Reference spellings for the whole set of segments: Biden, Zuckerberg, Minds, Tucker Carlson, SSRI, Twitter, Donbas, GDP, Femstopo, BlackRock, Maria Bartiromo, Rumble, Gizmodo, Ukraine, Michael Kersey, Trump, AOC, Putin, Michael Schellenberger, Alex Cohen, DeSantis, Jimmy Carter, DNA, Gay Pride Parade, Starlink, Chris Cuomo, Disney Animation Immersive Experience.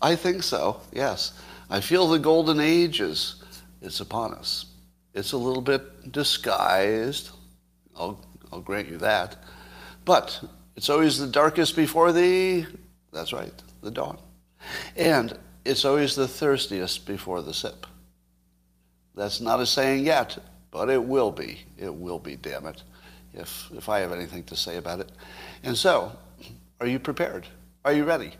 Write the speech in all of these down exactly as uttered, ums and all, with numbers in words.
I think so, yes. I feel the golden age is, is upon us. It's a little bit disguised, I'll, I'll grant you that. But it's always the darkest before the, that's right, the dawn. And it's always the thirstiest before the sip. That's not a saying yet, but it will be. It will be, damn it, if, if I have anything to say about it. And so, are you prepared? Are you ready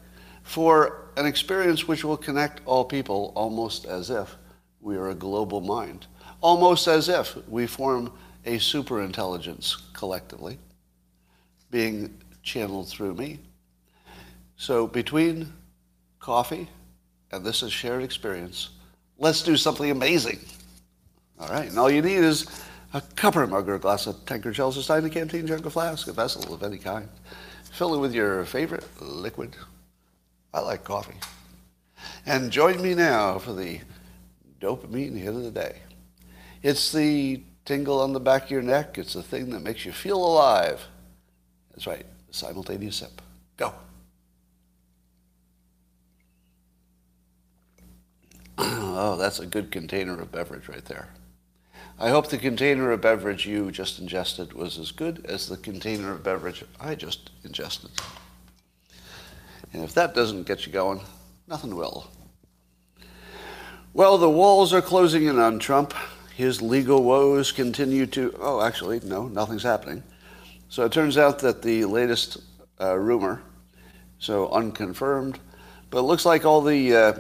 for an experience which will connect all people almost as if we are a global mind, almost as if we form a superintelligence collectively being channeled through me? So between coffee and this is shared experience, let's do something amazing. All right, and all you need is a cup or a mug or a glass, a tankard, chalice, a stein, a canteen, jug, a flask, a vessel of any kind. Fill it with your favorite liquid. I like coffee. And join me now for the dopamine hit of the day. It's the tingle on the back of your neck. It's the thing that makes you feel alive. That's right, simultaneous sip. Go. Oh, that's a good container of beverage right there. I hope the container of beverage you just ingested was as good as the container of beverage I just ingested. And if that doesn't get you going, nothing will. Well, the walls are closing in on Trump. His legal woes continue to... Oh, actually, no, nothing's happening. So it turns out that the latest uh, rumor, so unconfirmed, but it looks like all the... Uh,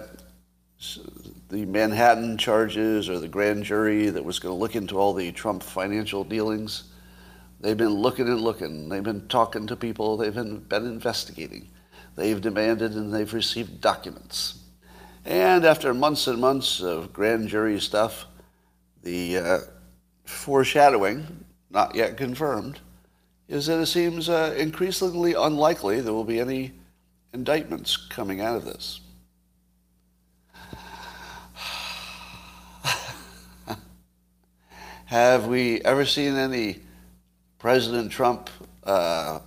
the Manhattan charges or the grand jury that was going to look into all the Trump financial dealings, they've been looking and looking. They've been talking to people. They've been, been investigating. They've demanded and they've received documents. And after months and months of grand jury stuff, the uh, foreshadowing, not yet confirmed, is that it seems uh, increasingly unlikely there will be any indictments coming out of this. Have we ever seen any President Trump uh,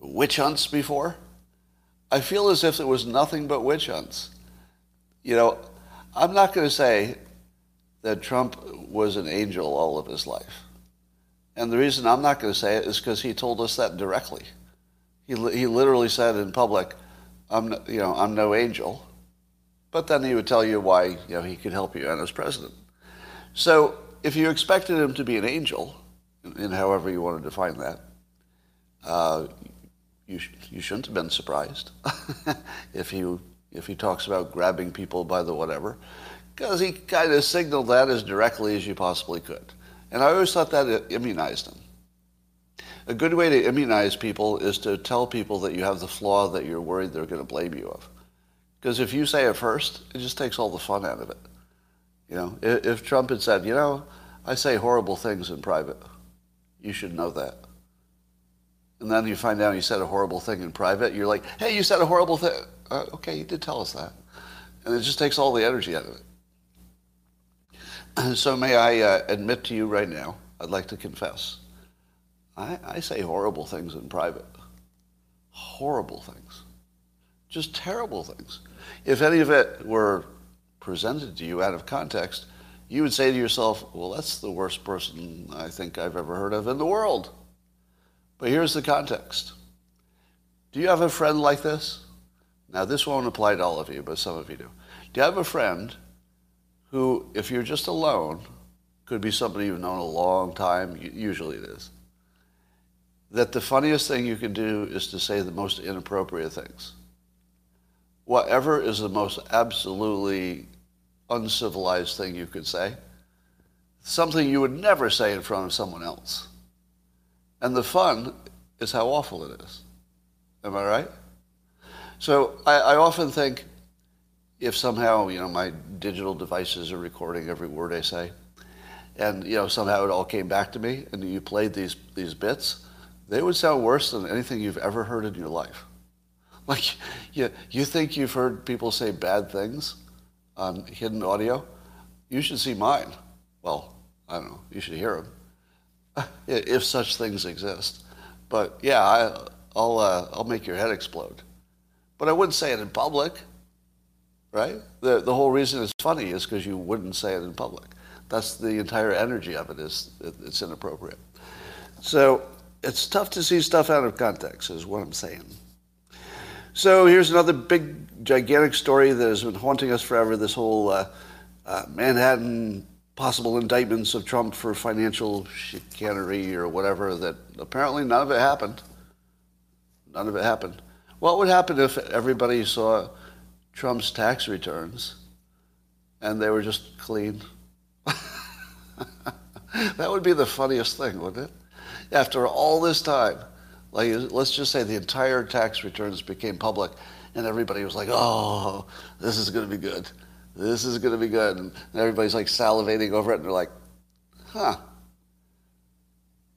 witch hunts before? I feel as if there was nothing but witch hunts. You know, I'm not going to say that Trump was an angel all of his life. And the reason I'm not going to say it is because he told us that directly. He, he literally said in public, I'm no, you know, I'm no angel. But then he would tell you why, you know, he could help you out as president. So... if you expected him to be an angel, in however you want to define that, uh, you sh- you shouldn't have been surprised if he if he talks about grabbing people by the whatever, because he kind of signaled that as directly as you possibly could. And I always thought that it immunized him. A good way to immunize people is to tell people that you have the flaw that you're worried they're going to blame you of, because if you say it first, it just takes all the fun out of it. You know, if Trump had said, you know, I say horrible things in private, you should know that. And then you find out he said a horrible thing in private, you're like, hey, you said a horrible thing. Uh, okay, you did tell us that. And it just takes all the energy out of it. And so may I uh, admit to you right now, I'd like to confess, I, I say horrible things in private. Horrible things. Just terrible things. If any of it were... presented to you out of context, you would say to yourself, well, that's the worst person I think I've ever heard of in the world. But here's the context. Do you have a friend like this? Now, this won't apply to all of you, but some of you do. Do you have a friend who, if you're just alone, could be somebody you've known a long time, usually it is, that the funniest thing you can do is to say the most inappropriate things? Whatever is the most absolutely uncivilized thing you could say, something you would never say in front of someone else. And the fun is how awful it is. Am I right? So I, I often think if somehow, you know, my digital devices are recording every word I say, and, you know, somehow it all came back to me and you played these, these bits, they would sound worse than anything you've ever heard in your life. Like, you, you think you've heard people say bad things on hidden audio? You should see mine. Well, I don't know. You should hear them, if such things exist. But yeah, I, I'll uh, I'll make your head explode. But I wouldn't say it in public. right? The, the whole reason it's funny is because you wouldn't say it in public. That's the entire energy of it, is it, it's inappropriate. So it's tough to see stuff out of context, is what I'm saying. So here's another big, gigantic story that has been haunting us forever, this whole uh, uh, Manhattan possible indictments of Trump for financial chicanery or whatever, that apparently none of it happened. None of it happened. What would happen if everybody saw Trump's tax returns and they were just clean? That would be the funniest thing, wouldn't it? After all this time, like, let's just say the entire tax returns became public and everybody was like, oh, this is going to be good. This is going to be good. And everybody's like salivating over it and they're like, huh,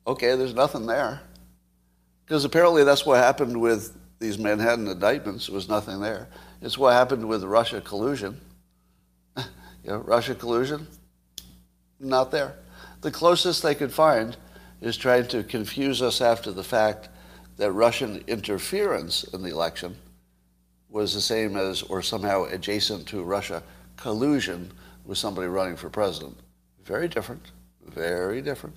okay, there's nothing there. Because apparently that's what happened with these Manhattan indictments, was nothing there. It's what happened with Russia collusion. You know, Russia collusion, not there. The closest they could find is trying to confuse us after the fact that Russian interference in the election was the same as, or somehow adjacent to, Russia collusion with somebody running for president. Very different, very different.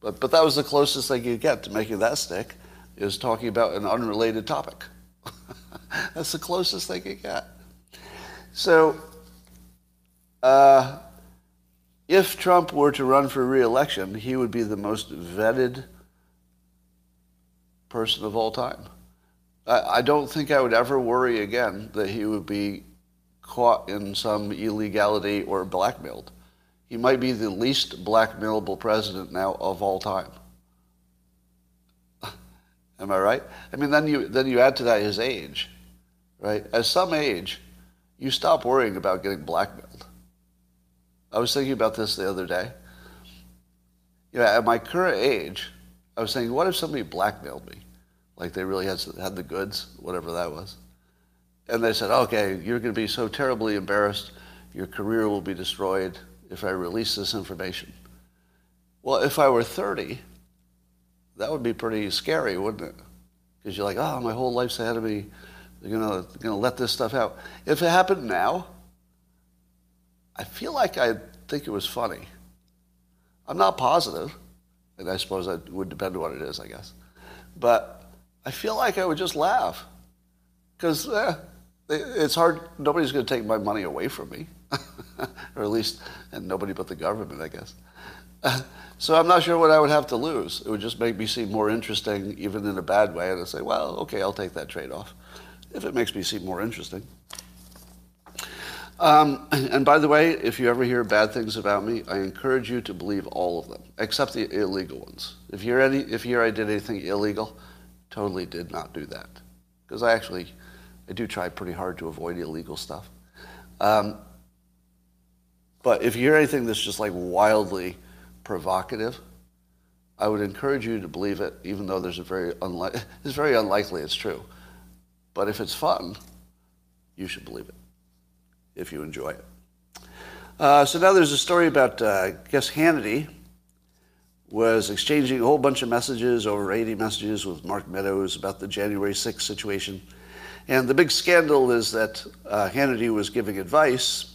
But, but that was the closest they could get to making that stick, is talking about an unrelated topic. That's the closest they could get. So, uh, if Trump were to run for re-election, he would be the most vetted person of all time. I, I don't think I would ever worry again that he would be caught in some illegality or blackmailed. He might be the least blackmailable president now of all time. Am I right? I mean, then you then you add to that his age, right? At some age, you stop worrying about getting blackmailed. I was thinking about this the other day. You know, at my current age, I was saying, what if somebody blackmailed me? Like they really had, had the goods, whatever that was. And they said, okay, you're going to be so terribly embarrassed, your career will be destroyed if I release this information. Well, if I were thirty... that would be pretty scary, wouldn't it? Because you're like, oh, my whole life's ahead of me. They're going to let this stuff out. If it happened now, I feel like I'd think it was funny. I'm not positive, and I suppose that would depend on what it is, I guess. But I feel like I would just laugh. Because eh, it's hard. Nobody's going to take my money away from me. Or at least, and nobody but the government, I guess. So I'm not sure what I would have to lose. It would just make me seem more interesting, even in a bad way, and I'd say, well, okay, I'll take that trade-off, if it makes me seem more interesting. Um, and by the way, if you ever hear bad things about me, I encourage you to believe all of them, except the illegal ones. If you hear any, if you hear I did anything illegal, totally did not do that. Because I actually, I do try pretty hard to avoid illegal stuff. Um, but if you hear anything that's just like wildly provocative, I would encourage you to believe it, even though there's a very unli- it's very unlikely it's true. But if it's fun, you should believe it, if you enjoy it. Uh, so now there's a story about, uh, I guess Hannity was exchanging a whole bunch of messages, over eighty messages, with Mark Meadows about the January sixth situation. And the big scandal is that uh, Hannity was giving advice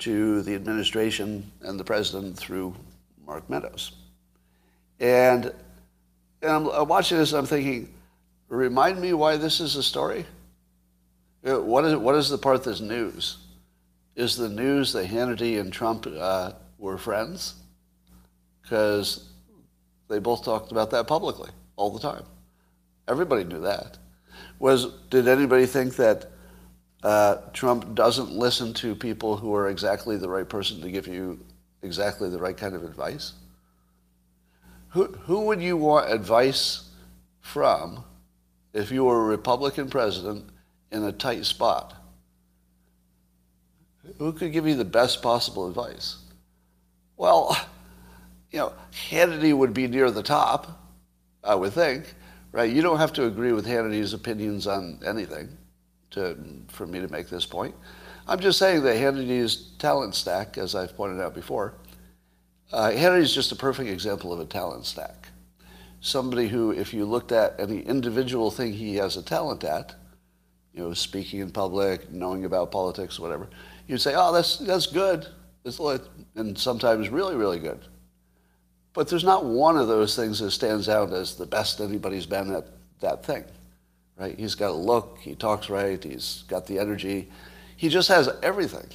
to the administration and the president through Mark Meadows. And, and I'm, I'm watching this and I'm thinking, remind me why this is a story? What is, what is the part that's news? Is the news that Hannity and Trump uh, were friends? Because they both talked about that publicly all the time. Everybody knew that. Was, did anybody think that uh, Trump doesn't listen to people who are exactly the right person to give you exactly the right kind of advice? Who, who would you want advice from if you were a Republican president in a tight spot? Who could give you the best possible advice? Well, you know, Hannity would be near the top, I would think, right? You don't have to agree with Hannity's opinions on anything to, for me to make this point. I'm just saying that Hannity's talent stack, as I've pointed out before, uh, Hannity's just a perfect example of a talent stack. Somebody who, if you looked at any individual thing he has a talent at, you know, speaking in public, knowing about politics, whatever, you say, oh, that's that's good. It's like, and sometimes really, really good. But there's not one of those things that stands out as the best anybody's been at that thing, right? He's got a look, he talks right, he's got the energy. He just has everything.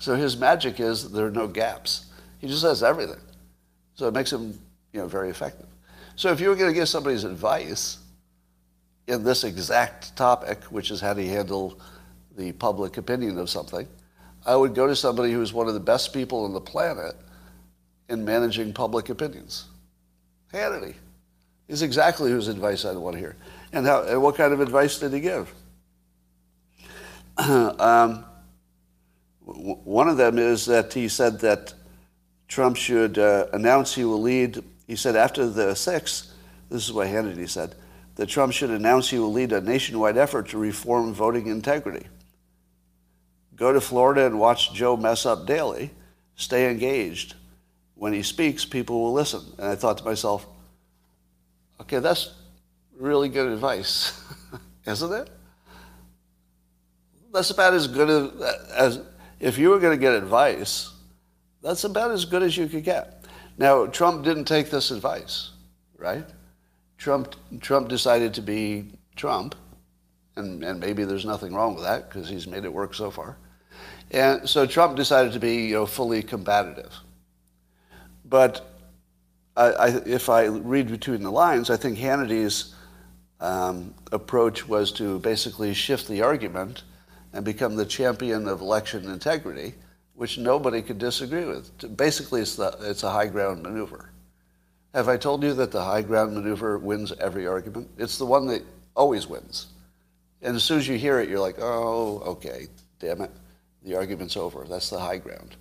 So his magic is there are no gaps. He just has everything. So it makes him, you know, very effective. So if you were going to give somebody's advice in this exact topic, which is how to handle the public opinion of something, I would go to somebody who is one of the best people on the planet in managing public opinions. Hannity is exactly whose advice I'd want to hear. And, how, and what kind of advice did he give? um, w- one of them is that he said that Trump should uh, announce he will lead. He said after the sixth, this is what Hannity said, that Trump should announce he will lead a nationwide effort to reform voting integrity. Go to Florida and watch Joe mess up daily. Stay engaged. When he speaks, people will listen. And I thought to myself, okay, that's really good advice, isn't it? That's about as good as, as if you were going to get advice, that's about as good as you could get. Now, Trump didn't take this advice, right? Trump Trump decided to be Trump, and, and maybe there's nothing wrong with that because he's made it work so far. And so Trump decided to be, you know, fully combative. But I, I, if I read between the lines, I think Hannity's um, approach was to basically shift the argument and become the champion of election integrity, which nobody could disagree with. Basically, it's the it's a high ground maneuver. Have I told you that the high ground maneuver wins every argument? It's the one that always wins. And as soon as you hear it, you're like, oh, okay, damn it. The argument's over. That's the high ground.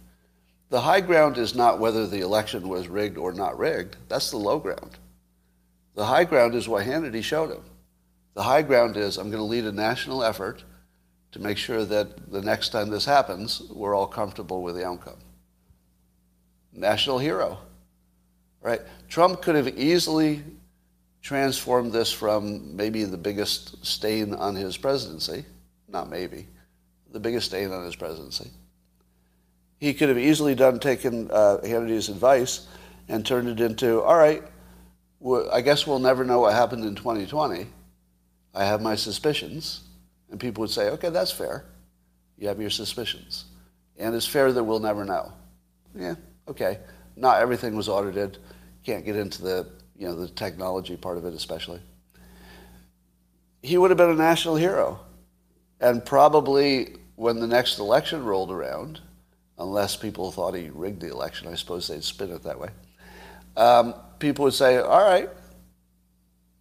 The high ground is not whether the election was rigged or not rigged. That's the low ground. The high ground is what Hannity showed him. The high ground is I'm going to lead a national effort to make sure that the next time this happens, we're all comfortable with the outcome. National hero, right? Trump could have easily transformed this from maybe the biggest stain on his presidency, not maybe, the biggest stain on his presidency. He could have easily done taken uh, Hannity's advice and turned it into, all right, well, I guess we'll never know what happened in twenty twenty. I have my suspicions. And people would say, okay, that's fair. You have your suspicions. And it's fair that we'll never know. Yeah, okay. Not everything was audited. Can't get into the, you know, the technology part of it especially. He would have been a national hero. And probably when the next election rolled around, unless people thought he rigged the election, I suppose they'd spin it that way, um, people would say, all right,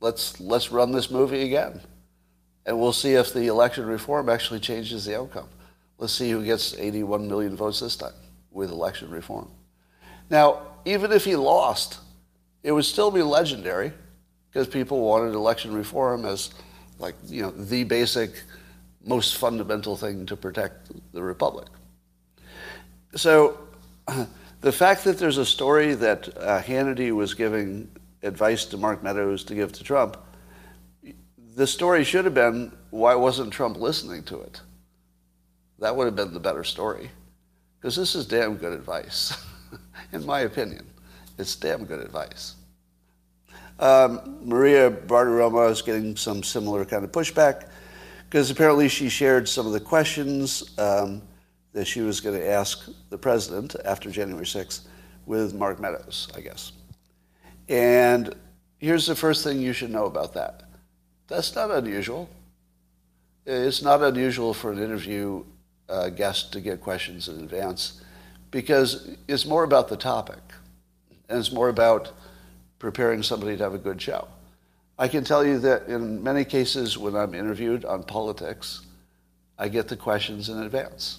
let's let's run this movie again. And we'll see if the election reform actually changes the outcome. Let's see who gets eighty-one million votes this time with election reform. Now, even if he lost, it would still be legendary because people wanted election reform as, like, you know, the basic, most fundamental thing to protect the republic. So the fact that there's a story that uh, Hannity was giving advice to Mark Meadows to give to Trump, the story should have been, why wasn't Trump listening to it? That would have been the better story. Because this is damn good advice. In my opinion, it's damn good advice. Um, Maria Bartiromo is getting some similar kind of pushback because apparently she shared some of the questions um, that she was going to ask the president after January sixth with Mark Meadows, I guess. And here's the first thing you should know about that. That's not unusual. It's not unusual for an interview uh, guest to get questions in advance because it's more about the topic and it's more about preparing somebody to have a good show. I can tell you that in many cases when I'm interviewed on politics, I get the questions in advance.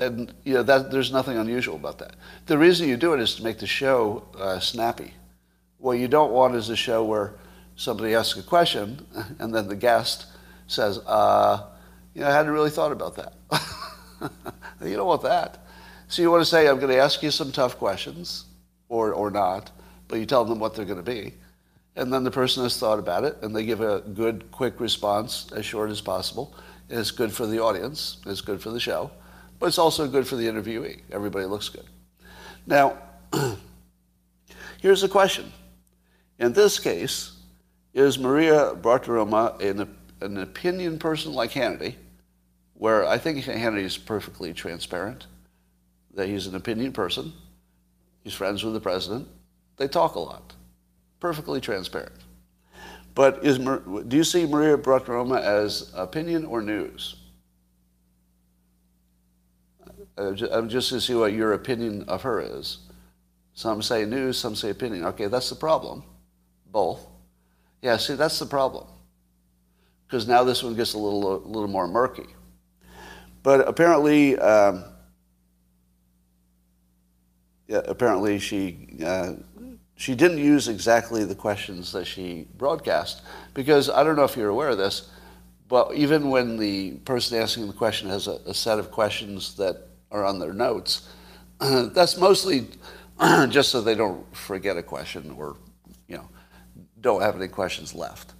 And you know, that, there's nothing unusual about that. The reason you do it is to make the show uh, snappy. What you don't want is a show where somebody asks a question and then the guest says, uh, you know, I hadn't really thought about that. You don't want that. So you want to say, I'm going to ask you some tough questions, or or not, but you tell them what they're going to be. and then the person has thought about it, and they give a good, quick response, as short as possible. And it's good for the audience, it's good for the show, but it's also good for the interviewee. Everybody looks good. Now, here's the question. In this case, is Maria Bartiromo an, an opinion person like Hannity, where I think Hannity is perfectly transparent, that he's an opinion person, he's friends with the president, they talk a lot, perfectly transparent. But is, do you see Maria Bartiromo as opinion or news? I'm just to see what your opinion of her is. Some say news, some say opinion. Okay, that's the problem. Both. Yeah, see, that's the problem. Because now this one gets a little, a little more murky. But apparently, um, yeah, apparently she, uh, she didn't use exactly the questions that she broadcast. Because I don't know if you're aware of this, but even when the person asking the question has a, a set of questions that are on their notes, that's mostly just so they don't forget a question or, you know, don't have any questions left.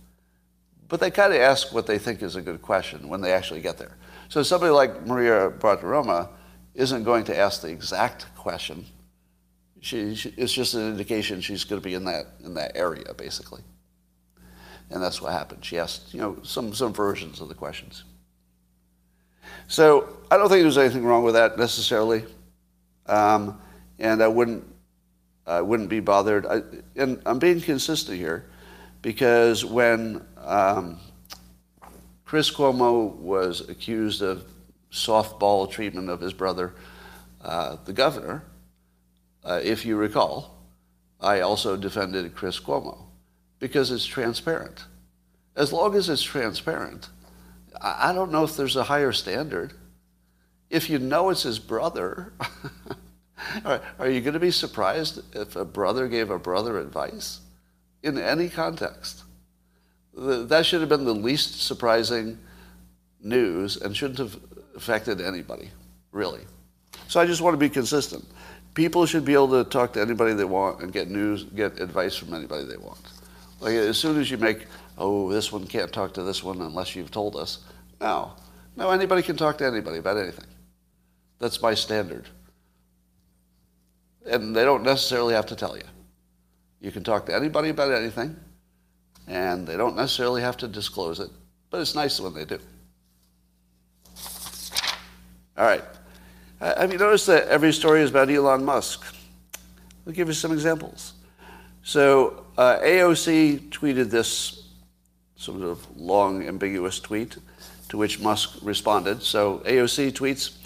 But they kind of ask what they think is a good question when they actually get there. So somebody like Maria Bartiromo isn't going to ask the exact question. She, she, it's just an indication she's going to be in that, in that area, basically. And that's what happened. She asked, you know, some, some versions of the questions. So I don't think there's anything wrong with that necessarily. Um, and I wouldn't, I wouldn't be bothered. I, and I'm being consistent here because when um, Chris Cuomo was accused of softball treatment of his brother, uh, the governor, uh, if you recall, I also defended Chris Cuomo. Because it's transparent. As long as it's transparent, I don't know if there's a higher standard. If you know it's his brother, are you going to be surprised if a brother gave a brother advice? In any context. That should have been the least surprising news and shouldn't have affected anybody, really. So I just want to be consistent. People should be able to talk to anybody they want and get news, get advice from anybody they want. Like, as soon as you make, oh, this one can't talk to this one unless you've told us. No. No, anybody can talk to anybody about anything. That's my standard. And they don't necessarily have to tell you. You can talk to anybody about anything, and they don't necessarily have to disclose it. But it's nice when they do. All right. Have you noticed that every story is about Elon Musk? I'll give you some examples. So uh, A O C tweeted this sort of long, ambiguous tweet to which Musk responded. So A O C tweets,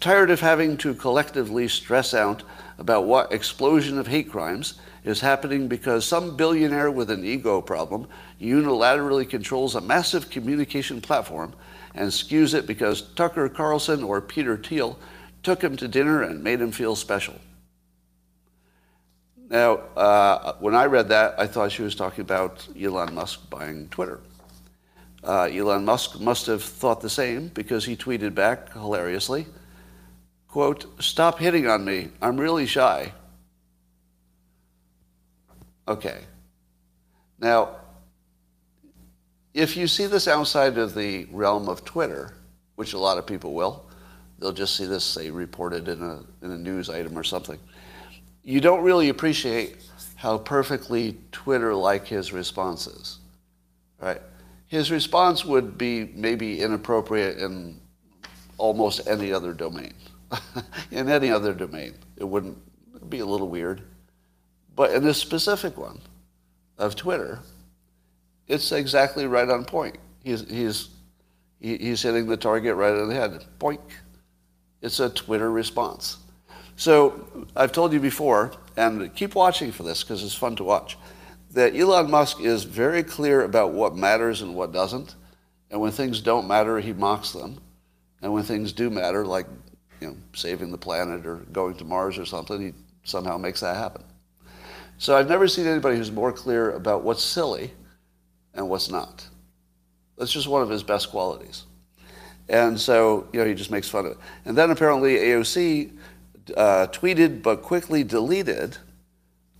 "Tired of having to collectively stress out about what explosion of hate crimes is happening because some billionaire with an ego problem unilaterally controls a massive communication platform and skews it because Tucker Carlson or Peter Thiel took him to dinner and made him feel special." Now, uh, when I read that, I thought she was talking about Elon Musk buying Twitter. Uh, Elon Musk must have thought the same because he tweeted back hilariously, quote, "Stop hitting on me. I'm really shy." Okay. Now, if you see this outside of the realm of Twitter, which a lot of people will, they'll just see this, they reported in a, in a news item or something. You don't really appreciate how perfectly Twitter-like his response is, right? His response would be maybe inappropriate in almost any other domain. In any other domain, it wouldn't be a little weird. But in this specific one of Twitter, it's exactly right on point. He's, he's, he's hitting the target right on the head. Boink. It's a Twitter response. So I've told you before, and keep watching for this because it's fun to watch, that Elon Musk is very clear about what matters and what doesn't. And when things don't matter, he mocks them. And when things do matter, like, you know, saving the planet or going to Mars or something, he somehow makes that happen. So I've never seen anybody who's more clear about what's silly and what's not. That's just one of his best qualities. And so, you know, he just makes fun of it. And then apparently A O C Uh, tweeted but quickly deleted,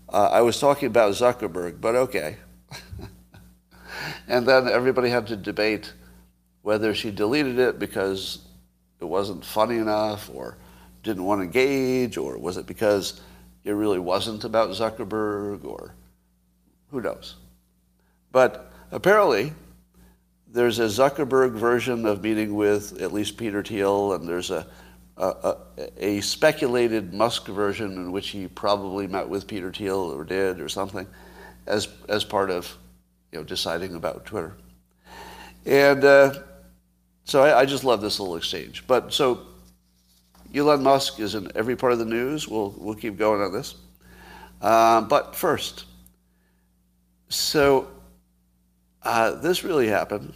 uh, I was talking about Zuckerberg, but okay. And then everybody had to debate whether she deleted it because it wasn't funny enough or didn't want to engage, or was it because it really wasn't about Zuckerberg, or who knows. But apparently there's a Zuckerberg version of meeting with at least Peter Thiel, and there's a a, a, a speculated Musk version in which he probably met with Peter Thiel or did or something as as part of, you know, deciding about Twitter. And uh, so I, I just love this little exchange. But so Elon Musk is in every part of the news. We'll we'll keep going on this. Um, but first, so uh, this really happened.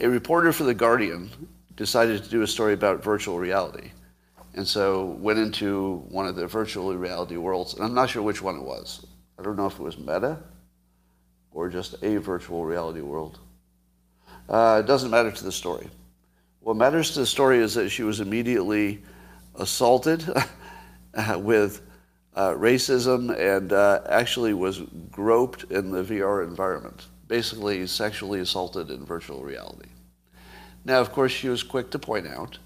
A reporter for The Guardian decided to do a story about virtual reality, and so went into one of the virtual reality worlds. And I'm not sure which one it was. I don't know if it was Meta or just a virtual reality world. Uh, it doesn't matter to the story. What matters to the story is that she was immediately assaulted with uh, racism and uh, actually was groped in the V R environment, basically sexually assaulted in virtual reality. Now, of course, she was quick to point out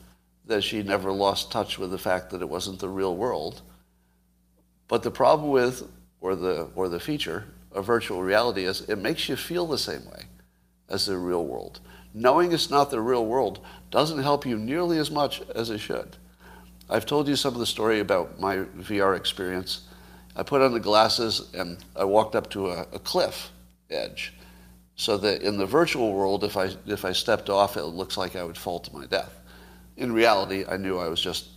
that she never lost touch with the fact that it wasn't the real world. But the problem with, or the or the feature of virtual reality is it makes you feel the same way as the real world. Knowing it's not the real world doesn't help you nearly as much as it should. I've told you some of the story about my V R experience. I put on the glasses and I walked up to a, a cliff edge, so that in the virtual world, if I if I stepped off, it looks like I would fall to my death. In reality, I knew I was just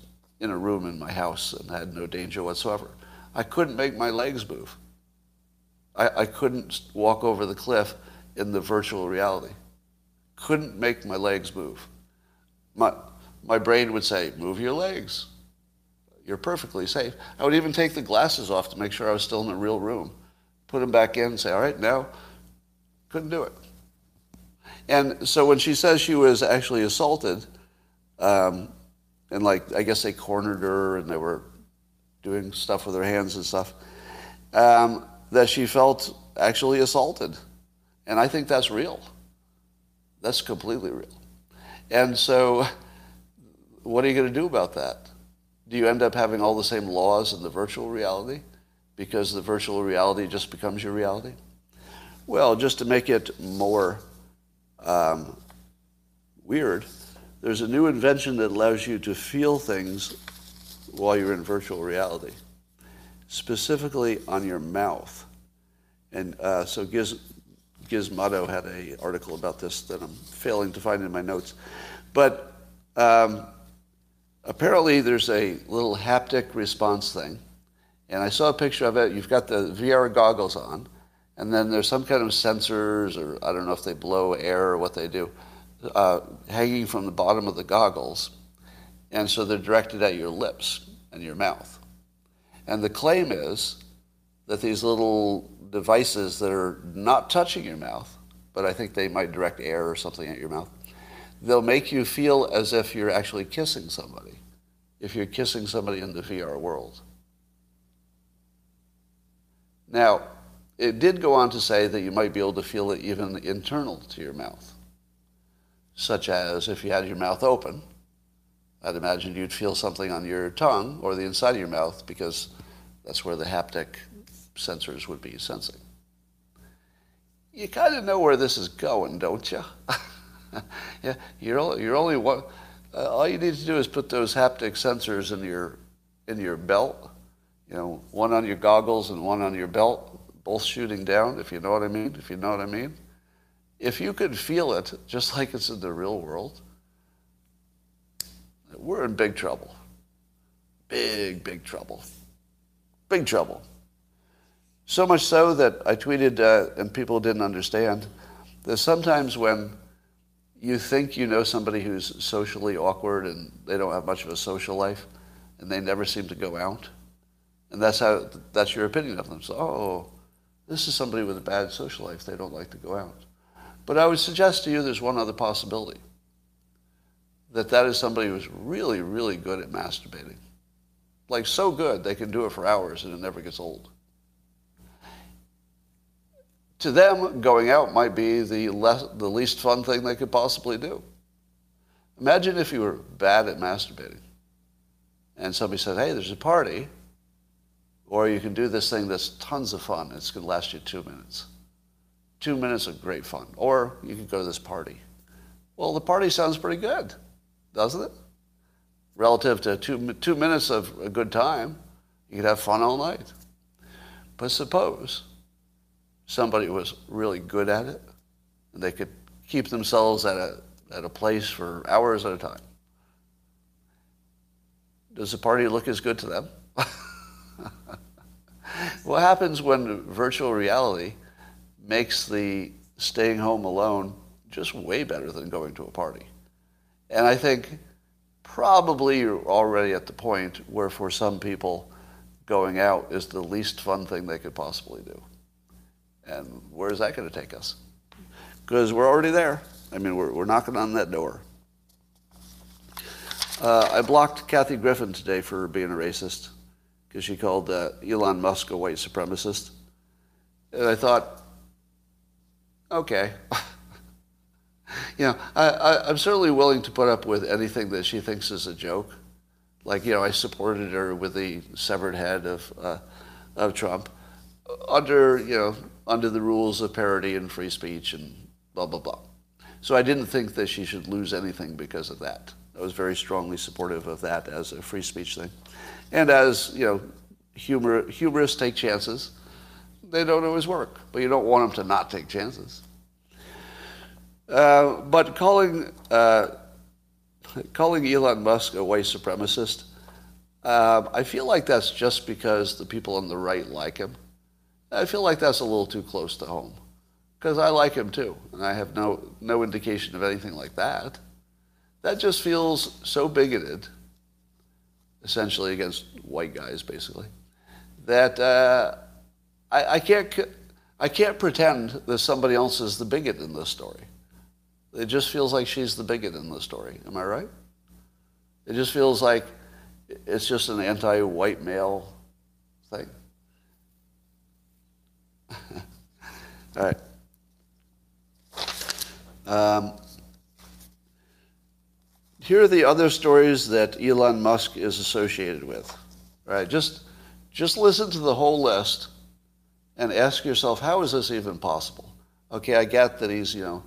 in a room in my house and had no danger whatsoever. I couldn't make my legs move. I, I couldn't walk over the cliff in the virtual reality. Couldn't make my legs move. My, my brain would say, move your legs. You're perfectly safe. I would even take the glasses off to make sure I was still in the real room, put them back in and say, all right, now. Couldn't do it. And so when she says she was actually assaulted, um, and like, I guess they cornered her and they were doing stuff with her hands and stuff, um, that she felt actually assaulted. And I think that's real. That's completely real. And so what are you going to do about that? Do you end up having all the same laws in the virtual reality because the virtual reality just becomes your reality? Well, just to make it more um, weird, there's a new invention that allows you to feel things while you're in virtual reality, specifically on your mouth. And uh, so Giz, Gizmodo had an article about this that I'm failing to find in my notes. But um, apparently there's a little haptic response thing. And I saw a picture of it. You've got the V R goggles on. And then there's some kind of sensors, or I don't know if they blow air or what they do, uh, hanging from the bottom of the goggles. And so they're directed at your lips and your mouth. And the claim is that these little devices that are not touching your mouth, but I think they might direct air or something at your mouth, they'll make you feel as if you're actually kissing somebody, if you're kissing somebody in the V R world. Now, it did go on to say that you might be able to feel it even internal to your mouth, such as if you had your mouth open, I'd imagine you'd feel something on your tongue or the inside of your mouth because that's where the haptic sensors would be sensing. You kind of know where this is going, don't you? Yeah, you're only, you're only one, uh, all you need to do is put those haptic sensors in your in your belt, you know, one on your goggles and one on your belt. Both shooting down, if you know what I mean, if you know what I mean. If you could feel it, just like it's in the real world, we're in big trouble. Big, big trouble. Big trouble. So much so that I tweeted, uh, and people didn't understand, that sometimes when you think you know somebody who's socially awkward and they don't have much of a social life, and they never seem to go out, and that's how that's your opinion of them. So, oh, this is somebody with a bad social life. They don't like to go out. But I would suggest to you there's one other possibility, that that is somebody who's really, really good at masturbating. Like so good they can do it for hours and it never gets old. to them, going out might be the, less, the least fun thing they could possibly do. Imagine if you were bad at masturbating and somebody said, hey, there's a party, or you can do this thing that's tons of fun. It's going to last you two minutes. Two minutes of great fun. Or you can go to this party. Well, the party sounds pretty good, doesn't it? Relative to two, two minutes of a good time, you could have fun all night. But suppose somebody was really good at it, and they could keep themselves at a at a place for hours at a time. Does the party look as good to them? What happens when virtual reality makes the staying home alone just way better than going to a party? And I think probably you're already at the point where for some people going out is the least fun thing they could possibly do. And where is that going to take us? Because we're already there. I mean, we're, we're knocking on that door. Uh, I blocked Kathy Griffin today for being a racist because she called uh, Elon Musk a white supremacist. And I thought, okay. You know, I, I, I'm certainly willing to put up with anything that she thinks is a joke. Like, you know, I supported her with the severed head of, uh, of Trump under, you know, under the rules of parody and free speech and blah, blah, blah. So I didn't think that she should lose anything because of that. I was very strongly supportive of that as a free speech thing. And as, you know, humor, humorists take chances. They don't always work, but you don't want them to not take chances. Uh, but calling uh, calling Elon Musk a white supremacist, uh, I feel like that's just because the people on the right like him. I feel like that's a little too close to home. Because I like him too, and I have no, no indication of anything like that. That just feels so bigoted, essentially against white guys, basically, that uh, I, I can't I can't pretend that somebody else is the bigot in this story. It just feels like she's the bigot in this story. Am I right? It just feels like it's just an anti-white male thing. All right. Um, here are the other stories that Elon Musk is associated with. All right, just, just listen to the whole list and ask yourself, how is this even possible? Okay, I get that he's, you know,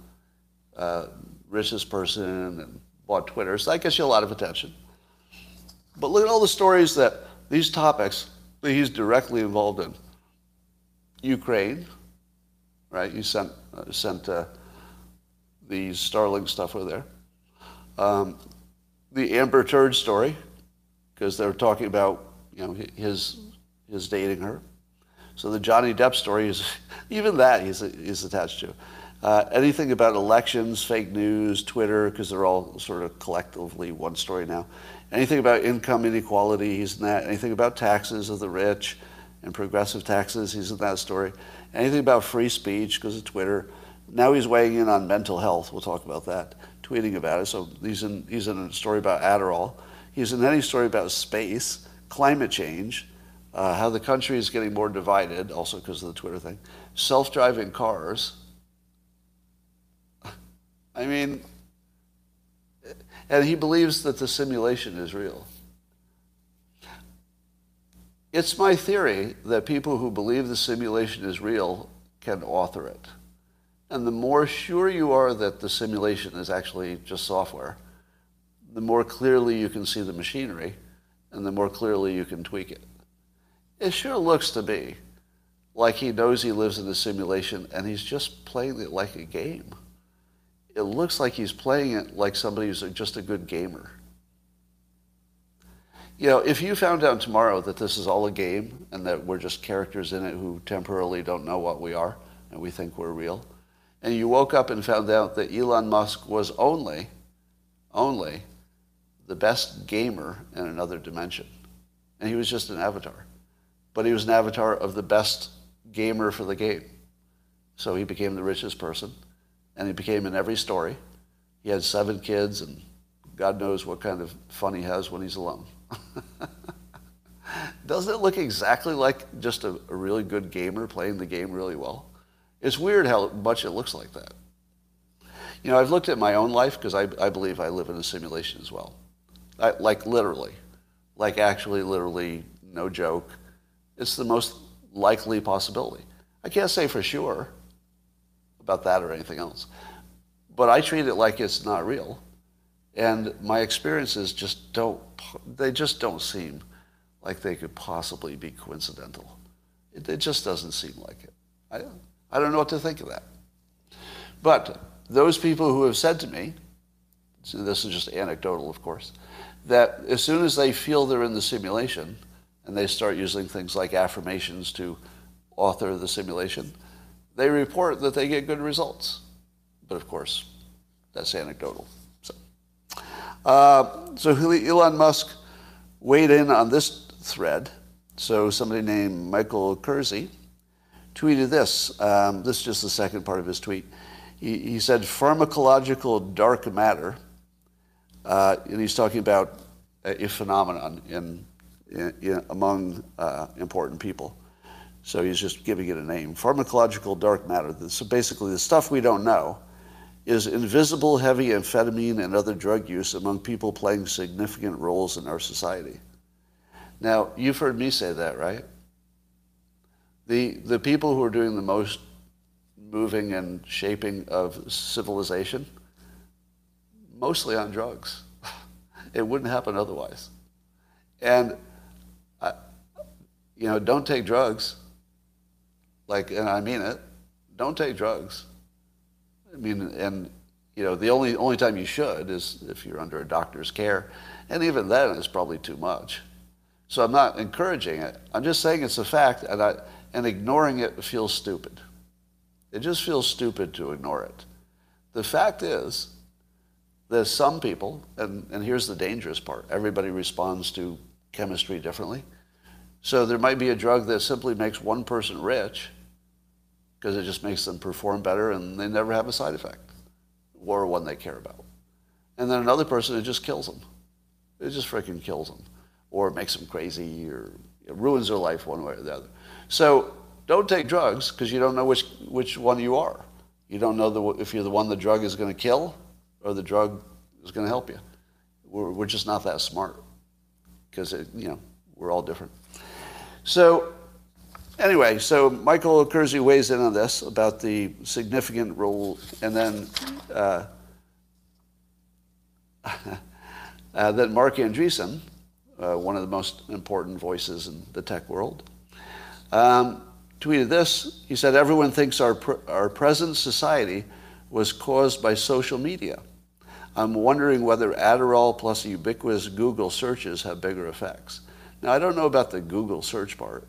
uh, richest person and bought Twitter, so that gets you a lot of attention. But look at all the stories that these topics that he's directly involved in. Ukraine, right? You sent uh, sent. Uh, The Starlink stuff were there. Um, the Amber Turd story, because they were talking about, you know, his his dating her. So the Johnny Depp story is even that he's he's attached to. Uh, anything about elections, fake news, Twitter, because they're all sort of collectively one story now. Anything about income inequality, he's in that. Anything about taxes of the rich and progressive taxes, he's in that story. Anything about free speech because of Twitter. Now he's weighing in on mental health. We'll talk about that, tweeting about it. So he's in, he's in a story about Adderall. He's in any story about space, climate change, uh, how the country is getting more divided, also because of the Twitter thing, self-driving cars. I mean, and he believes that the simulation is real. It's my theory that people who believe the simulation is real can author it. And the more sure you are that the simulation is actually just software, the more clearly you can see the machinery and the more clearly you can tweak it. It sure looks to me like he knows he lives in a simulation and he's just playing it like a game. It looks like he's playing it like somebody who's just a good gamer. You know, if you found out tomorrow that this is all a game and that we're just characters in it who temporarily don't know what we are and we think we're real, and you woke up and found out that Elon Musk was only, only the best gamer in another dimension. And he was just an avatar. But he was an avatar of the best gamer for the game. So he became the richest person, and he became in every story. He had seven kids, and God knows what kind of fun he has when he's alone. Doesn't it look exactly like just a, a really good gamer playing the game really well? It's weird how much it looks like that. You know, I've looked at my own life because I, I believe I live in a simulation as well. I, like literally, like actually literally, no joke. It's the most likely possibility. I can't say for sure about that or anything else, but I treat it like it's not real. And my experiences just don't, they just don't seem like they could possibly be coincidental. It, it just doesn't seem like it. I, I don't know what to think of that. But those people who have said to me, so this is just anecdotal, of course, that as soon as they feel they're in the simulation and they start using things like affirmations to author the simulation, they report that they get good results. But of course, that's anecdotal. So, uh, so Elon Musk weighed in on this thread. So somebody named Michael Kersey tweeted this. Um, this is just the second part of his tweet. He, he said, pharmacological dark matter, uh, and he's talking about a, a phenomenon in, in, in among uh, important people. So he's just giving it a name. Pharmacological dark matter. So basically the stuff we don't know is invisible heavy amphetamine and other drug use among people playing significant roles in our society. Now, you've heard me say that, right? The, the people who are doing the most moving and shaping of civilization, mostly on drugs. It wouldn't happen otherwise. And, I, you know, don't take drugs. Like, and I mean it, don't take drugs. I mean, and, you know, the only, only time you should is if you're under a doctor's care. And even then, it's probably too much. So I'm not encouraging it. I'm just saying it's a fact, and, I, and ignoring it feels stupid. It just feels stupid to ignore it. The fact is, there's some people, and, and here's the dangerous part, everybody responds to chemistry differently. So there might be a drug that simply makes one person rich, because it just makes them perform better and they never have a side effect, or one they care about. And then another person, it just kills them. It just freaking kills them, or makes them crazy, or it ruins their life one way or the other. So don't take drugs, because you don't know which, which one you are. You don't know the, if you're the one the drug is going to kill, or the drug is going to help you. We're, we're just not that smart, because, you know, we're all different. So anyway, so Michael Kersey weighs in on this about the significant role, and then uh, uh, then Mark Andreessen, uh, one of the most important voices in the tech world, um, tweeted this. He said, everyone thinks our, pr our present society was caused by social media. I'm wondering whether Adderall plus ubiquitous Google searches have bigger effects. Now, I don't know about the Google search part,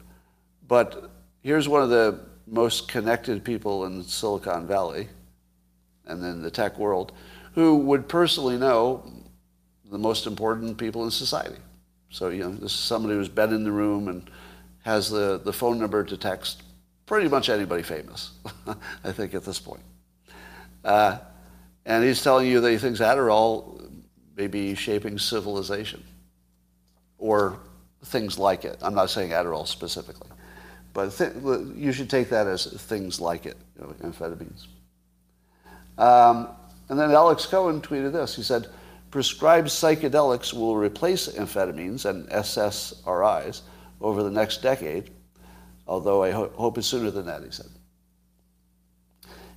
but here's one of the most connected people in Silicon Valley and in the tech world who would personally know the most important people in society. So, you know, this is somebody who's been in the room and has the, the phone number to text pretty much anybody famous, I think, at this point. Uh, and he's telling you that he thinks Adderall may be shaping civilization or things like it. I'm not saying Adderall specifically. But th you should take that as things like it, you know, amphetamines. Um, and then Alex Cohen tweeted this. He said, prescribed psychedelics will replace amphetamines and S S R Is over the next decade, although I ho hope it's sooner than that, he said.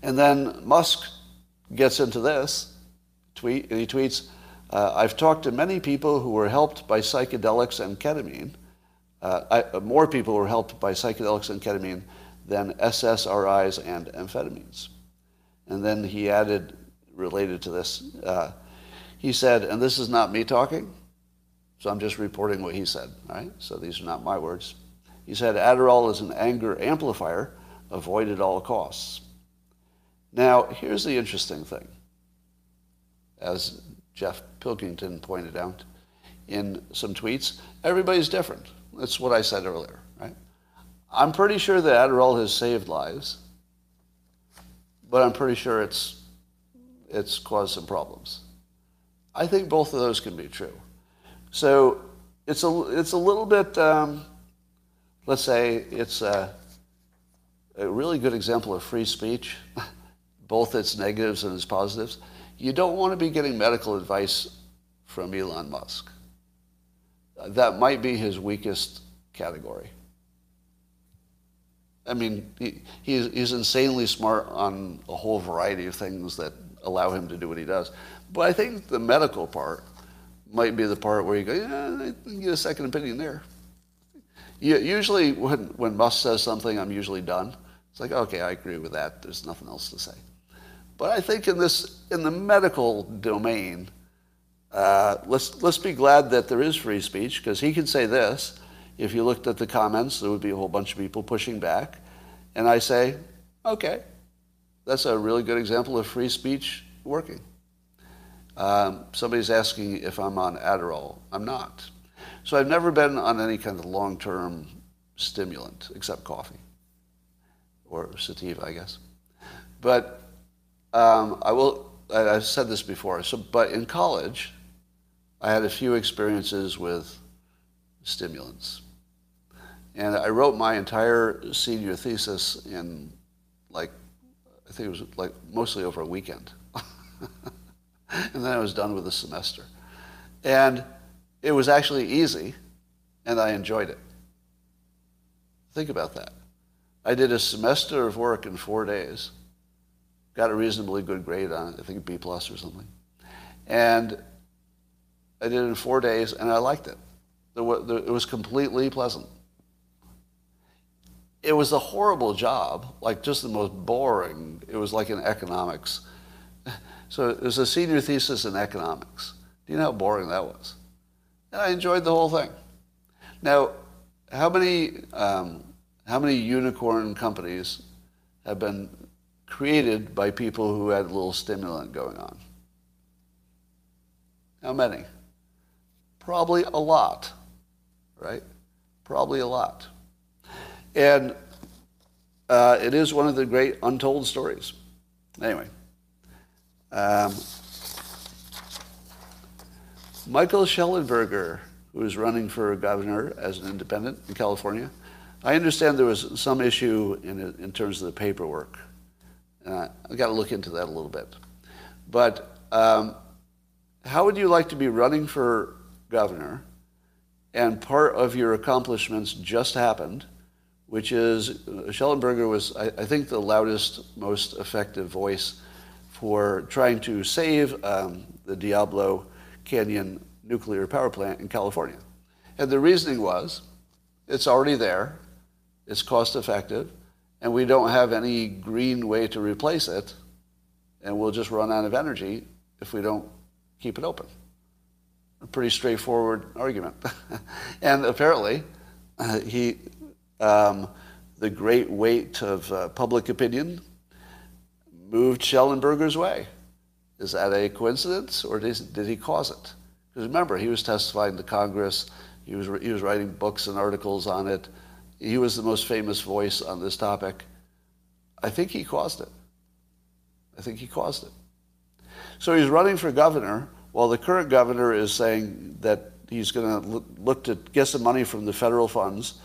And then Musk gets into this tweet, and he tweets, uh, I've talked to many people who were helped by psychedelics and ketamine. Uh, I, more people were helped by psychedelics and ketamine than S S R Is and amphetamines. And then he added, related to this, uh, he said, and this is not me talking, so I'm just reporting what he said, right? So these are not my words. He said, Adderall is an anger amplifier, avoid at all costs. Now, here's the interesting thing. As Jeff Pilkington pointed out in some tweets, everybody's different. That's what I said earlier, right? I'm pretty sure that Adderall has saved lives, but I'm pretty sure it's, it's caused some problems. I think both of those can be true. So it's a, it's a little bit, um, let's say it's a, a really good example of free speech, both its negatives and its positives. You don't want to be getting medical advice from Elon Musk. That might be his weakest category. I mean, he, he's, he's insanely smart on a whole variety of things that allow him to do what he does. But I think the medical part might be the part where you go, yeah, I can get a second opinion there. You, usually when, when Musk says something, I'm usually done. It's like, okay, I agree with that. There's nothing else to say. But I think in this, in the medical domain, uh, let's let's be glad that there is free speech, because he can say this. If you looked at the comments, there would be a whole bunch of people pushing back. And I say, okay, that's a really good example of free speech working. Um, somebody's asking if I'm on Adderall. I'm not. So I've never been on any kind of long-term stimulant, except coffee or sativa, I guess. But um, I will, I, I've said this before, so, but in college, I had a few experiences with stimulants. And I wrote my entire senior thesis in, like, I think it was like mostly over a weekend. And then I was done with the semester. And it was actually easy, and I enjoyed it. Think about that. I did a semester of work in four days, got a reasonably good grade on it, I think B plus or something. And I did it in four days, and I liked it. It was completely pleasant. It was a horrible job, like just the most boring. It was like in economics. So it was a senior thesis in economics. Do you know how boring that was? And I enjoyed the whole thing. Now, how many um, how many unicorn companies have been created by people who had a little stimulant going on? How many? Probably a lot, right? Probably a lot. And uh, it is one of the great untold stories. Anyway. Um, Michael Schellenberger, who is running for governor as an independent in California, I understand there was some issue in, in terms of the paperwork. Uh, I've got to look into that a little bit. But um, how would you like to be running for governor and part of your accomplishments just happened, which is Schellenberger was, I, I think, the loudest, most effective voice for trying to save um, the Diablo Canyon nuclear power plant in California. And the reasoning was, it's already there, it's cost effective, and we don't have any green way to replace it, and we'll just run out of energy if we don't keep it open. A pretty straightforward argument. And apparently, uh, he, um, the great weight of uh, public opinion moved Schellenberger's way. Is that a coincidence, or did, did he cause it? Because remember, he was testifying to Congress. He was he was writing books and articles on it. He was the most famous voice on this topic. I think he caused it. I think he caused it. So he's running for governor, while the current governor is saying that he's going to look to get some money from the federal funds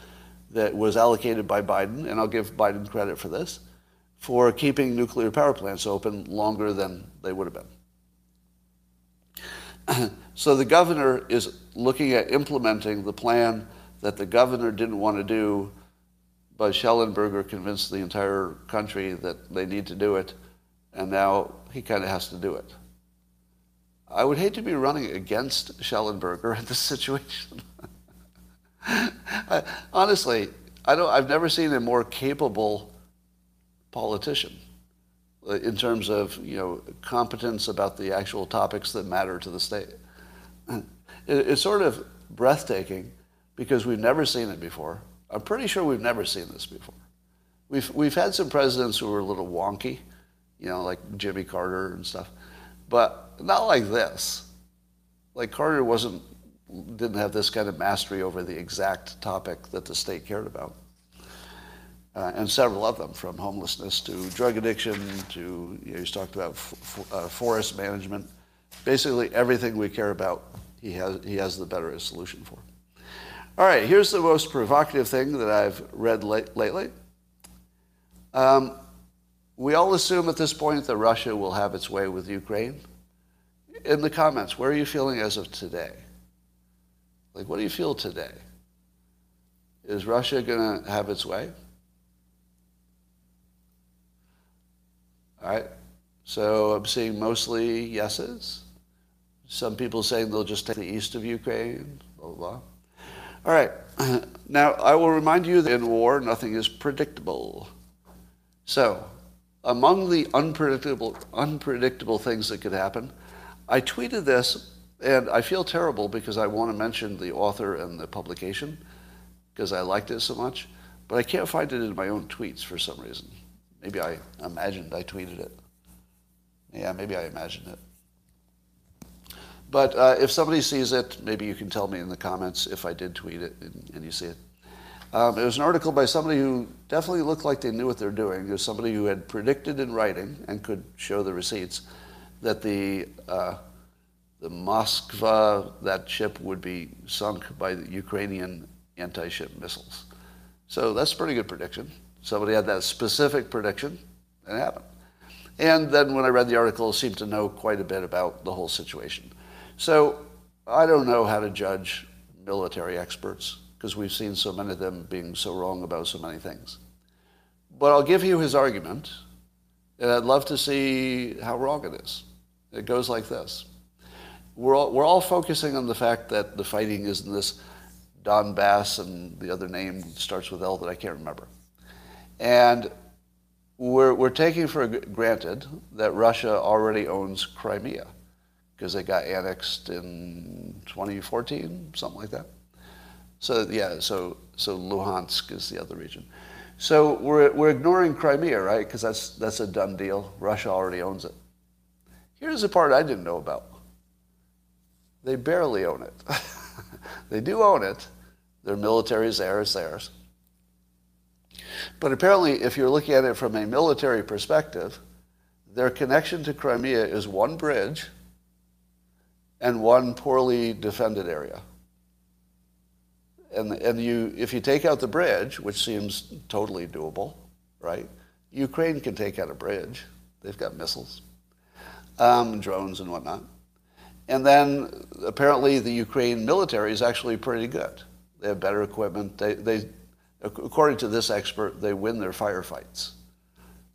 that was allocated by Biden, and I'll give Biden credit for this, for keeping nuclear power plants open longer than they would have been. So the governor is looking at implementing the plan that the governor didn't want to do, but Schellenberger convinced the entire country that they need to do it, and now he kind of has to do it. I would hate to be running against Schellenberger in this situation. I, honestly, I don't, I've never seen a more capable politician in terms of, you know, competence about the actual topics that matter to the state. It, it's sort of breathtaking because we've never seen it before. I'm pretty sure we've never seen this before. We've we've had some presidents who were a little wonky, you know, like Jimmy Carter and stuff, but not like this. Like Carter wasn't didn't have this kind of mastery over the exact topic that the state cared about. Uh, and several of them, from homelessness to drug addiction to, you know, he's talked about f f uh, forest management. Basically everything we care about, he has, he has the better solution for. All right, here's the most provocative thing that I've read late, lately. Um, we all assume at this point that Russia will have its way with Ukraine. In the comments, where are you feeling as of today? Like, what do you feel today? Is Russia going to have its way? All right. So I'm seeing mostly yeses. Some people saying they'll just take the east of Ukraine, blah, blah, blah. All right. Now, I will remind you that in war, nothing is predictable. So among the unpredictable, unpredictable things that could happen, I tweeted this, and I feel terrible because I want to mention the author and the publication because I liked it so much, but I can't find it in my own tweets for some reason. Maybe I imagined I tweeted it. Yeah, maybe I imagined it. But uh, if somebody sees it, maybe you can tell me in the comments if I did tweet it and, and you see it. Um, it was an article by somebody who definitely looked like they knew what they're doing. It was somebody who had predicted in writing and could show the receipts that the uh, the Moskva, that ship, would be sunk by the Ukrainian anti-ship missiles. So that's a pretty good prediction. Somebody had that specific prediction, and it happened. And then when I read the article, I seemed to know quite a bit about the whole situation. So I don't know how to judge military experts, because we've seen so many of them being so wrong about so many things. But I'll give you his argument, and I'd love to see how wrong it is. It goes like this. We're all, we're all focusing on the fact that the fighting is in this Donbas, and the other name starts with L that I can't remember. And We're, we're taking for granted that Russia already owns Crimea because they got annexed in twenty fourteen, something like that. So yeah, so so Luhansk is the other region. So we're we're ignoring Crimea, right? Because that's that's a done deal. Russia already owns it. Here's the part I didn't know about. They barely own it. They do own it. Their military is there. It's theirs. But apparently, if you're looking at it from a military perspective, their connection to Crimea is one bridge and one poorly defended area. And, and you, if you take out the bridge, which seems totally doable, right? Ukraine can take out a bridge. They've got missiles, um, drones and whatnot. And then, apparently, the Ukraine military is actually pretty good. They have better equipment. They... they According to this expert, they win their firefights.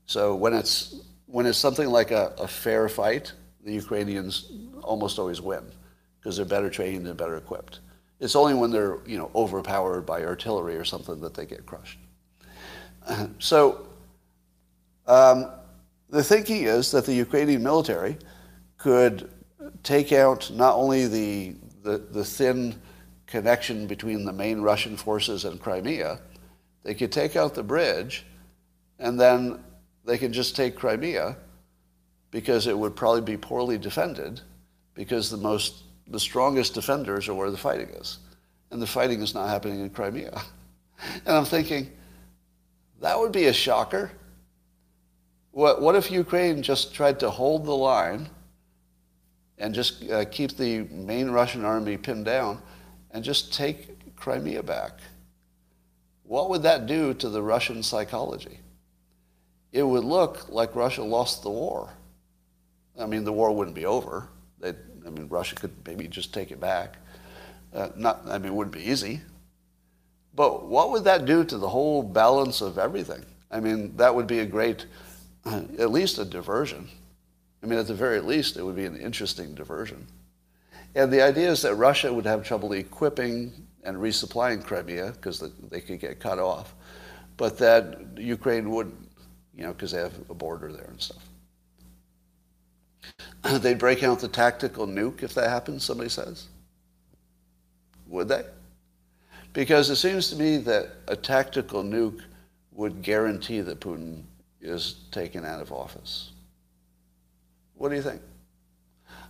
So when it's when it's something like a, a fair fight, the Ukrainians almost always win because they're better trained and better equipped. It's only when they're you know overpowered by artillery or something that they get crushed. So um, the thinking is that the Ukrainian military could take out not only the the, the thin connection between the main Russian forces and Crimea. They could take out the bridge, and then they can just take Crimea because it would probably be poorly defended because the most, the strongest defenders are where the fighting is. And the fighting is not happening in Crimea. And I'm thinking, that would be a shocker. What, what if Ukraine just tried to hold the line and just uh, keep the main Russian army pinned down and just take Crimea back? What would that do to the Russian psychology? It would look like Russia lost the war. I mean, the war wouldn't be over. They'd, I mean, Russia could maybe just take it back. Uh, not, I mean, it wouldn't be easy. But what would that do to the whole balance of everything? I mean, that would be a great, at least a diversion. I mean, at the very least, it would be an interesting diversion. And the idea is that Russia would have trouble equipping and resupplying Crimea because they could get cut off, but that Ukraine wouldn't, you know, because they have a border there and stuff. They'd break out the tactical nuke if that happens, somebody says. Would they? Because it seems to me that a tactical nuke would guarantee that Putin is taken out of office. What do you think?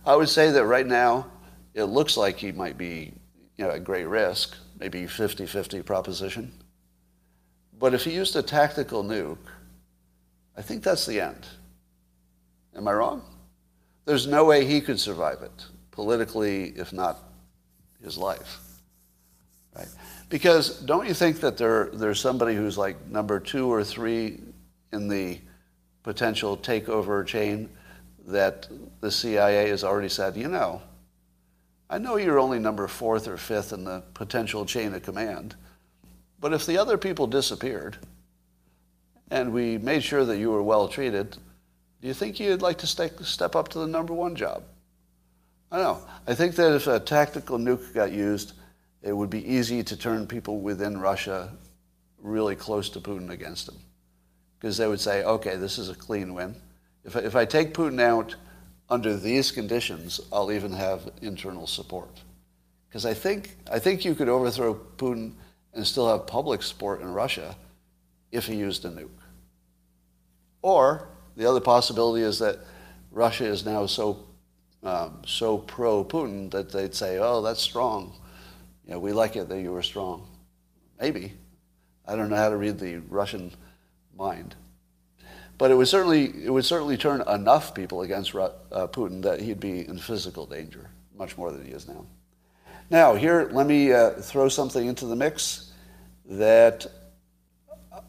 I would say that right now, it looks like he might be, you know, at great risk, maybe fifty-fifty proposition. But if he used a tactical nuke, I think that's the end. Am I wrong? There's no way he could survive it, politically, if not his life. Right? Because don't you think that there, there's somebody who's like number two or three in the potential takeover chain that the C I A has already said, you know, I know you're only number fourth or fifth in the potential chain of command, but if the other people disappeared and we made sure that you were well treated, do you think you'd like to st- step up to the number one job? I don't know. I think that if a tactical nuke got used, it would be easy to turn people within Russia really close to Putin against him, because they would say, okay, this is a clean win. If I, if I take Putin out under these conditions, I'll even have internal support. Because I think I think you could overthrow Putin and still have public support in Russia if he used a nuke. Or the other possibility is that Russia is now so um, so pro-Putin that they'd say, oh, that's strong. You know, we like it that you were strong. Maybe. I don't know how to read the Russian mind. But it would certainly it would certainly turn enough people against uh, Putin that he'd be in physical danger, much more than he is now. Now, here, let me uh, throw something into the mix that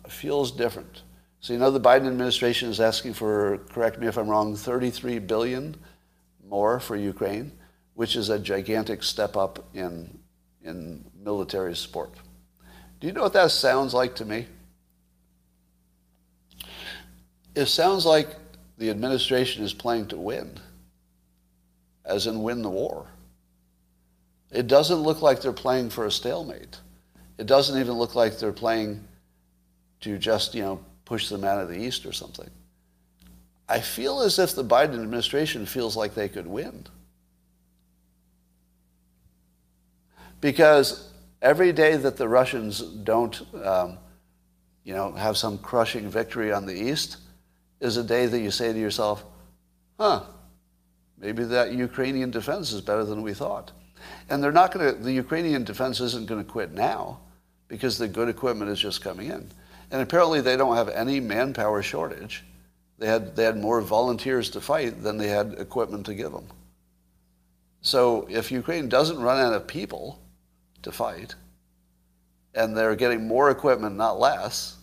feels different. So you know the Biden administration is asking for, correct me if I'm wrong, thirty-three billion dollars more for Ukraine, which is a gigantic step up in in military support. Do you know what that sounds like to me? It sounds like the administration is playing to win, as in win the war. It doesn't look like they're playing for a stalemate. It doesn't even look like they're playing to just, you know, push them out of the east or something. I feel as if the Biden administration feels like they could win. Because every day that the Russians don't, um, you know, have some crushing victory on the east, is a day that you say to yourself, huh, maybe that Ukrainian defense is better than we thought. And they're not going to, the Ukrainian defense isn't going to quit now because the good equipment is just coming in. And apparently they don't have any manpower shortage. They had they had more volunteers to fight than they had equipment to give them. So if Ukraine doesn't run out of people to fight, and they're getting more equipment, not less,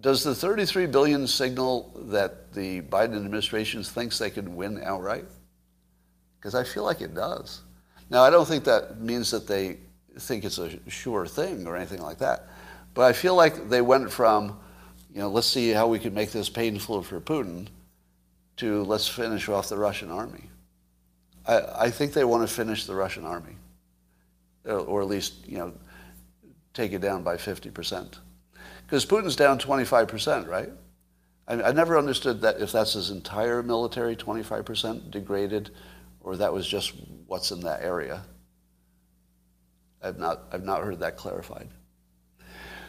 does the thirty-three billion dollars signal that the Biden administration thinks they can win outright? Because I feel like it does. Now, I don't think that means that they think it's a sure thing or anything like that. But I feel like they went from, you know, let's see how we can make this painful for Putin, to let's finish off the Russian army. I, I think they want to finish the Russian army, or, or at least, you know, take it down by fifty percent. Because Putin's down twenty-five percent, right? I, I never understood that, if that's his entire military, twenty-five percent degraded, or that was just what's in that area. I've not I've not heard that clarified.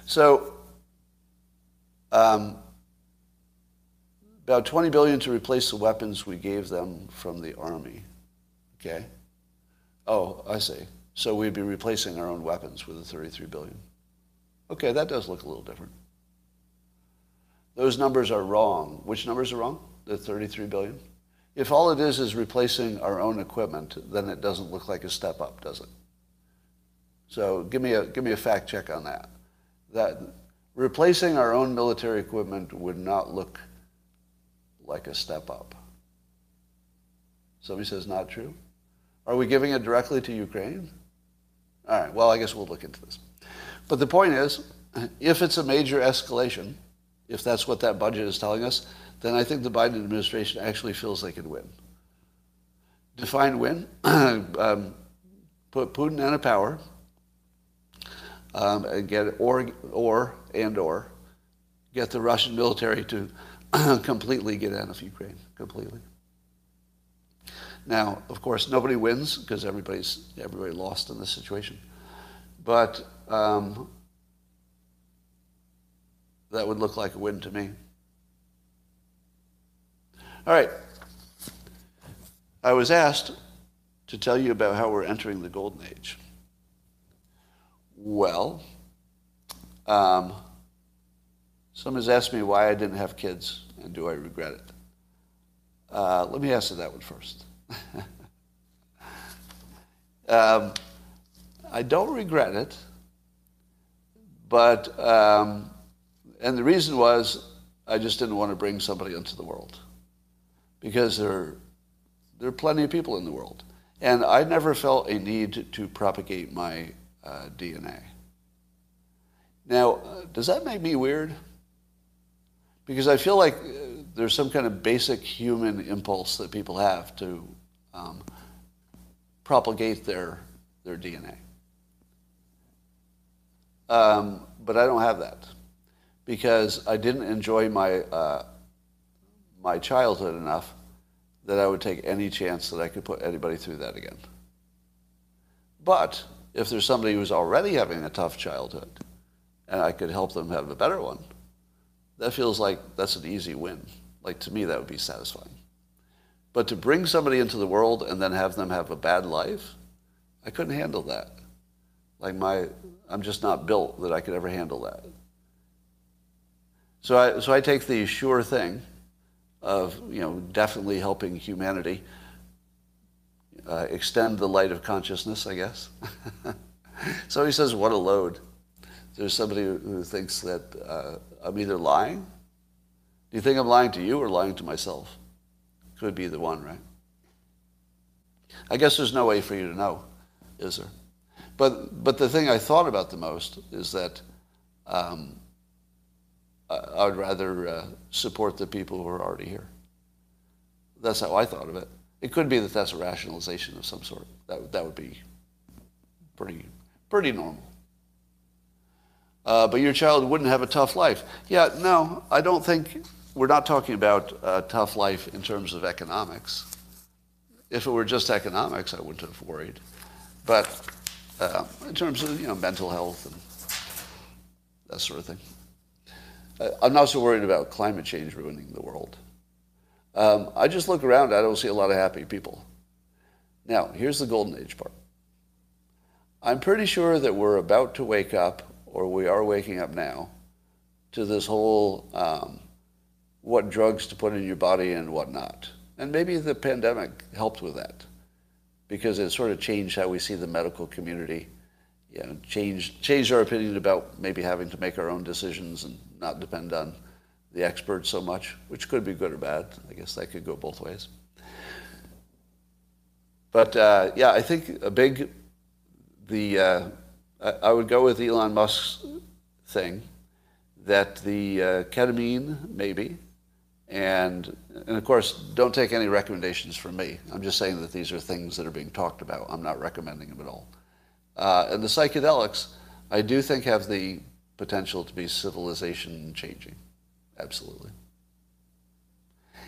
So um, about twenty billion dollars to replace the weapons we gave them from the army. Okay. Oh, I see. So we'd be replacing our own weapons with the thirty-three billion dollars. Okay, that does look a little different. Those numbers are wrong. Which numbers are wrong? The thirty-three billion dollars? If all it is is replacing our own equipment, then it doesn't look like a step up, does it? So give me a give me a fact check on that. That replacing our own military equipment would not look like a step up. Somebody says not true. Are we giving it directly to Ukraine? All right, well, I guess we'll look into this. But the point is, if it's a major escalation, if that's what that budget is telling us, then I think the Biden administration actually feels they could win. Define win, um, put Putin out of power, um, and get or or and or get the Russian military to completely get out of Ukraine, completely. Now, of course, nobody wins because everybody's everybody lost in this situation, but um, that would look like a win to me. All right, I was asked to tell you about how we're entering the Golden Age. Well, um, someone's asked me why I didn't have kids and do I regret it. Uh, let me answer that one first. um, I don't regret it, but um, and the reason was I just didn't want to bring somebody into the world because there are, there are plenty of people in the world. And I never felt a need to propagate my uh, D N A. Now, does that make me weird? Because I feel like there's some kind of basic human impulse that people have to um, propagate their their D N A. Um, but I don't have that because I didn't enjoy my uh, my childhood enough that I would take any chance that I could put anybody through that again. But if there's somebody who's already having a tough childhood and I could help them have a better one, that feels like that's an easy win. Like, to me, that would be satisfying. But to bring somebody into the world and then have them have a bad life, I couldn't handle that. Like, my, I'm just not built that I could ever handle that. So I, so I take the sure thing of, you know, definitely helping humanity uh, extend the light of consciousness, I guess. So he says, what a load. There's somebody who thinks that uh, I'm either lying. Do you think I'm lying to you or lying to myself? Could be the one, right? I guess there's no way for you to know, is there? But but the thing I thought about the most is that um, I, I would rather uh, support the people who are already here. That's how I thought of it. It could be that that's a rationalization of some sort. That that would be pretty pretty normal. Uh, but your child wouldn't have a tough life. Yeah, no, I don't think, we're not talking about a tough life in terms of economics. If it were just economics, I wouldn't have worried. But uh, in terms of, you know, mental health and that sort of thing. Uh, I'm not so worried about climate change ruining the world. Um, I just look around, I don't see a lot of happy people. Now, here's the golden age part. I'm pretty sure that we're about to wake up, or we are waking up now, to this whole um, what drugs to put in your body and what not. And maybe the pandemic helped with that because it sort of changed how we see the medical community, you know, changed, changed our opinion about maybe having to make our own decisions and not depend on the experts so much, which could be good or bad. I guess that could go both ways. But uh, yeah, I think a big, the... Uh, I would go with Elon Musk's thing that the uh, ketamine, maybe, and and of course, don't take any recommendations from me. I'm just saying that these are things that are being talked about. I'm not recommending them at all. Uh, and the psychedelics, I do think, have the potential to be civilization changing. Absolutely.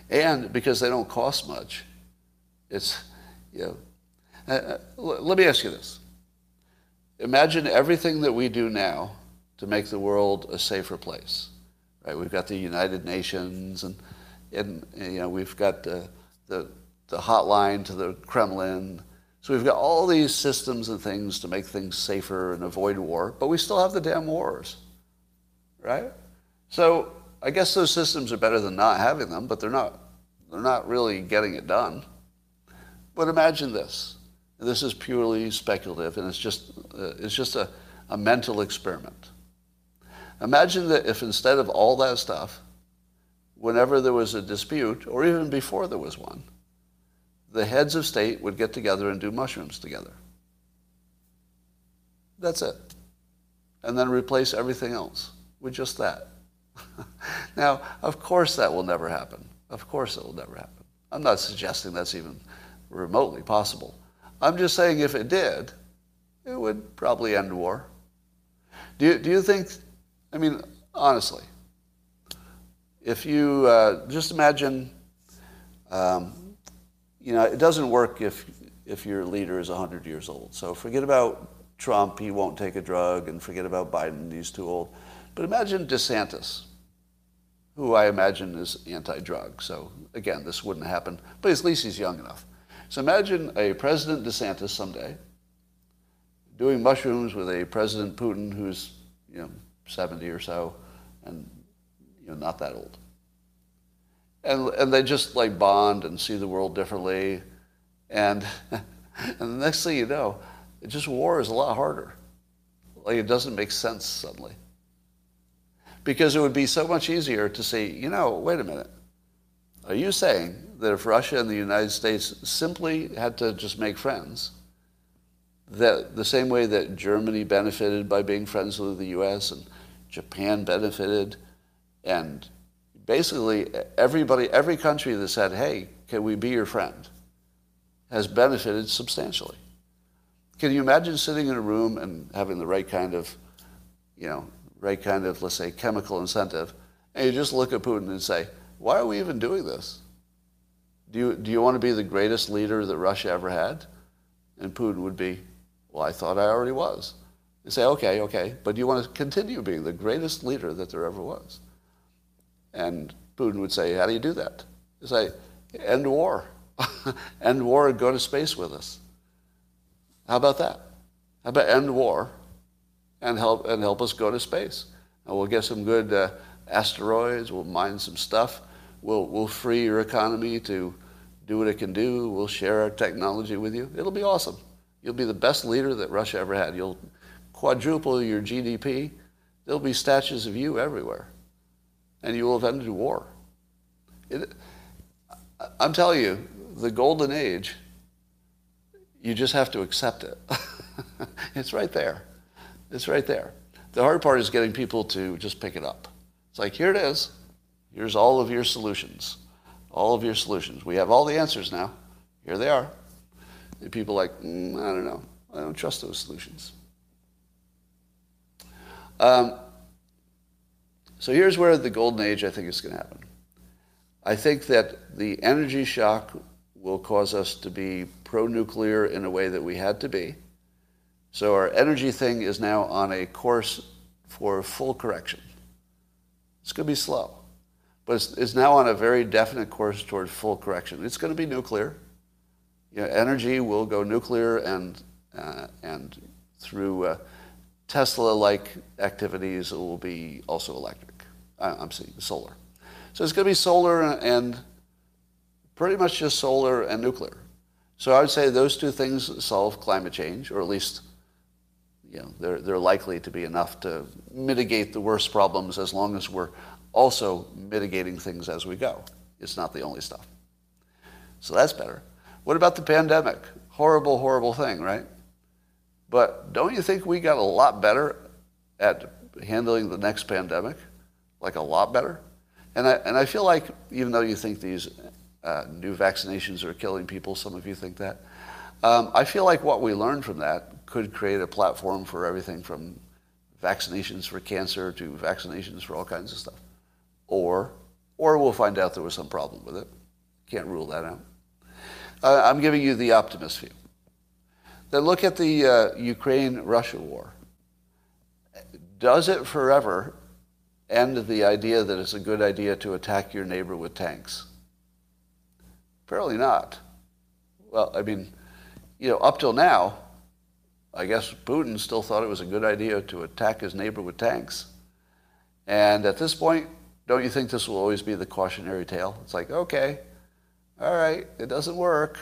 And because they don't cost much, it's, you know, uh, let me ask you this. Imagine everything that we do now to make the world a safer place, right? We've got the United Nations, and, and you know, we've got the, the the hotline to the Kremlin. So we've got all these systems and things to make things safer and avoid war, but we still have the damn wars, right? So I guess those systems are better than not having them, but they're not they're not really getting it done. But imagine this. This is purely speculative, and it's just uh, it's just a, a mental experiment. Imagine that if instead of all that stuff, whenever there was a dispute, or even before there was one, the heads of state would get together and do mushrooms together. That's it. And then replace everything else with just that. Now, of course that will never happen. Of course it will never happen. I'm not suggesting that's even remotely possible. I'm just saying if it did, it would probably end war. Do you, do you think, I mean, honestly, if you uh, just imagine, um, you know, it doesn't work if if your leader is one hundred years old. So forget about Trump, he won't take a drug, and forget about Biden, he's too old. But imagine DeSantis, who I imagine is anti-drug. So again, this wouldn't happen, but at least he's young enough. So imagine a President DeSantis someday doing mushrooms with a President Putin who's, you know, seventy or so and, you know, not that old. And and they just, like, bond and see the world differently. And, and the next thing you know, it just war is a lot harder. Like, it doesn't make sense suddenly. because it would be so much easier to say, you know, wait a minute. Are you saying that if Russia and the United States simply had to just make friends, that the same way that Germany benefited by being friends with the U S and Japan benefited, and basically everybody, every country that said, hey, can we be your friend, has benefited substantially. Can you imagine sitting in a room and having the right kind of, you know, right kind of, let's say, chemical incentive, and you just look at Putin and say, why are we even doing this? Do you, do you want to be the greatest leader that Russia ever had? And Putin would be, well, I thought I already was. You say, okay, okay, but do you want to continue being the greatest leader that there ever was? And Putin would say, how do you do that? You say, end war. End war and go to space with us. How about that? How about end war and help and help us go to space? And we'll get some good uh, asteroids, we'll mine some stuff, we'll, we'll free your economy to do what it can do, we'll share our technology with you. It'll be awesome. You'll be the best leader that Russia ever had. You'll quadruple your G D P. There'll be statues of you everywhere. And you will have ended war. It, I'm telling you, the golden age, you just have to accept it. It's right there. It's right there. The hard part is getting people to just pick it up. It's like, here it is. Here's all of your solutions. All of your solutions. We have all the answers now. Here they are. And people are like, mm, I don't know. I don't trust those solutions. Um, so here's where the golden age, I think, is going to happen. I think that the energy shock will cause us to be pro-nuclear in a way that we had to be. So our energy thing is now on a course for full correction. It's going to be slow. But it's, it's now on a very definite course toward full correction. It's going to be nuclear. You know, energy will go nuclear and uh, and through uh, Tesla-like activities, it will be also electric. I, I'm seeing solar. So it's going to be solar and, and pretty much just solar and nuclear. So I would say those two things solve climate change, or at least, you know, they're they're likely to be enough to mitigate the worst problems as long as we're also mitigating things as we go. It's not the only stuff. So that's better. What about the pandemic? Horrible, horrible thing, right? But don't you think we got a lot better at handling the next pandemic? Like a lot better? And I, and I feel like, even though you think these uh, new vaccinations are killing people, some of you think that, um, I feel like what we learned from that could create a platform for everything from vaccinations for cancer to vaccinations for all kinds of stuff. Or or we'll find out there was some problem with it. Can't rule that out. Uh, I'm giving you the optimist view. Then look at the uh, Ukraine-Russia war. Does it forever end the idea that it's a good idea to attack your neighbor with tanks? Apparently not. Well, I mean, you know, up till now, I guess Putin still thought it was a good idea to attack his neighbor with tanks. And at this point, don't you think this will always be the cautionary tale? It's like, okay, all right, it doesn't work.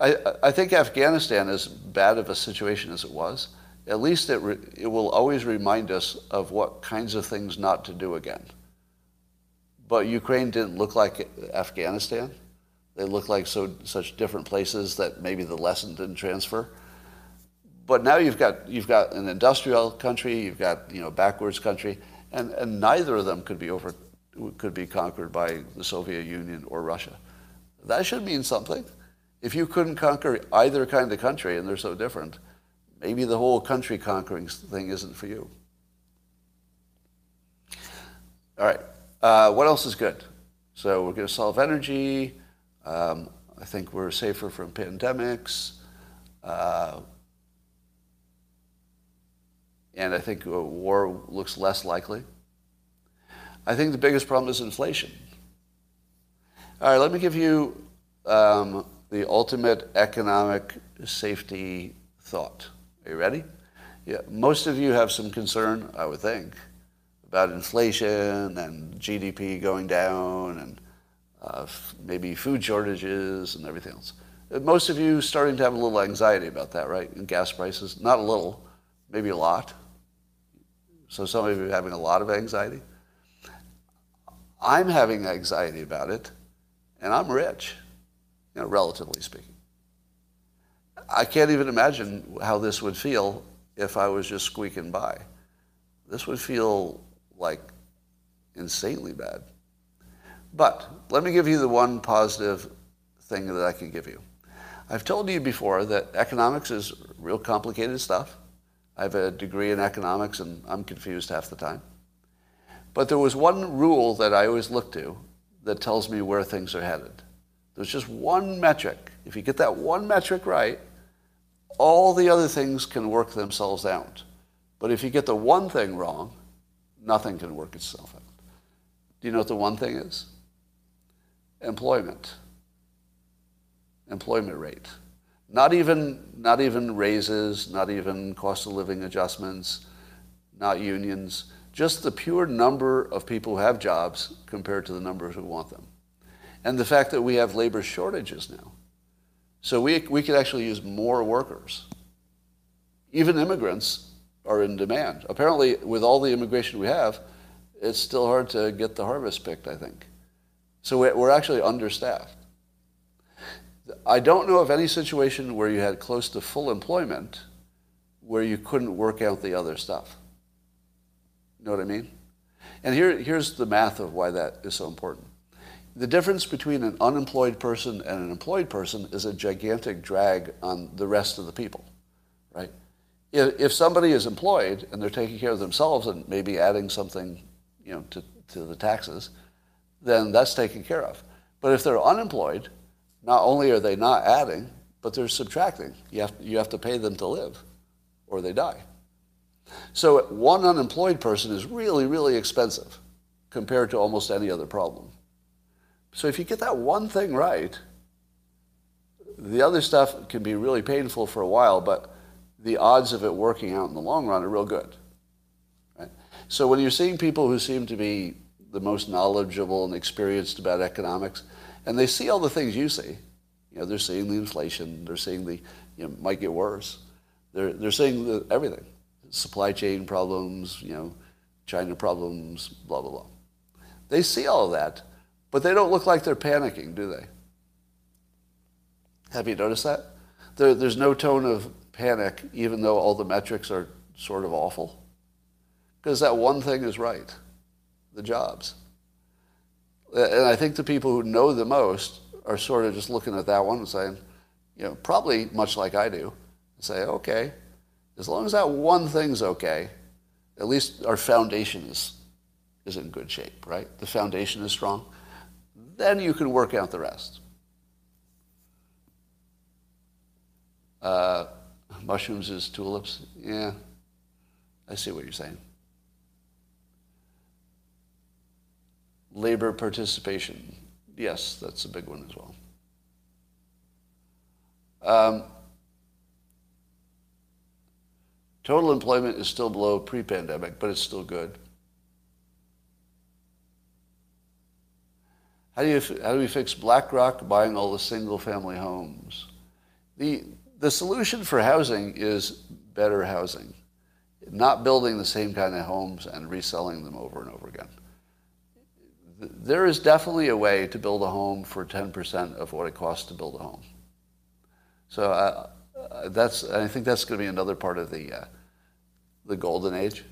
I, I think Afghanistan, as bad of a situation as it was, at least it, re, it will always remind us of what kinds of things not to do again. But Ukraine didn't look like Afghanistan. They looked like so such different places that maybe the lesson didn't transfer. But now you've got you've got an industrial country, you've got, you know, backwards country. And, and neither of them could be over, could be conquered by the Soviet Union or Russia. That should mean something. If you couldn't conquer either kind of country, and they're so different, maybe the whole country conquering thing isn't for you. All right, uh, what else is good? So we're going to solve energy. Um, I think we're safer from pandemics. Uh, And I think war looks less likely. I think the biggest problem is inflation. All right, let me give you um, the ultimate economic safety thought. Are you ready? Yeah, most of you have some concern, I would think, about inflation and G D P going down and uh, f- maybe food shortages and everything else. Most of you starting to have a little anxiety about that, right? And gas prices, not a little, maybe a lot. So some of you are having a lot of anxiety. I'm having anxiety about it, and I'm rich, you know, relatively speaking. I can't even imagine how this would feel if I was just squeaking by. This would feel like insanely bad. But let me give you the one positive thing that I can give you. I've told you before that economics is real complicated stuff. I have a degree in economics, and I'm confused half the time. But there was one rule that I always look to that tells me where things are headed. There's just one metric. If you get that one metric right, all the other things can work themselves out. But if you get the one thing wrong, nothing can work itself out. Do you know what the one thing is? Employment. Employment rate. Not even, not even raises, not even cost of living adjustments, not unions, just the pure number of people who have jobs compared to the number who want them. And the fact that we have labor shortages now. So we, we could actually use more workers. Even immigrants are in demand. Apparently, with all the immigration we have, it's still hard to get the harvest picked, I think. So we're actually understaffed. I don't know of any situation where you had close to full employment where you couldn't work out the other stuff. You know what I mean? And here, here's the math of why that is so important. The difference between an unemployed person and an employed person is a gigantic drag on the rest of the people, right? If, if somebody is employed and they're taking care of themselves and maybe adding something, you know, to, to the taxes, then that's taken care of. But if they're unemployed, not only are they not adding, but they're subtracting. You have, you have to pay them to live, or they die. So one unemployed person is really, really expensive compared to almost any other problem. So if you get that one thing right, the other stuff can be really painful for a while, but the odds of it working out in the long run are real good. Right? So when you're seeing people who seem to be the most knowledgeable and experienced about economics, and they see all the things you see. You know, they're seeing the inflation. They're seeing the, you know, might get worse. They're they're seeing the, everything, supply chain problems. You know, China problems. Blah blah blah. They see all of that, but they don't look like they're panicking, do they? Have you noticed that? There, there's no tone of panic, even though all the metrics are sort of awful, because that one thing is right: the jobs. And I think the people who know the most are sort of just looking at that one and saying, you know, probably much like I do, say, okay, as long as that one thing's okay, at least our foundation is, is in good shape, right? The foundation is strong. Then you can work out the rest. Uh, mushrooms is tulips. Yeah, I see what you're saying. Labor participation. Yes, that's a big one as well. Um, total employment is still below pre-pandemic, but it's still good. How do you how do we fix BlackRock buying all the single-family homes? The the solution for housing is better housing, not building the same kind of homes and reselling them over and over again. There is definitely a way to build a home for ten percent of what it costs to build a home. So uh, uh, that's, I think that's going to be another part of the uh, the golden age.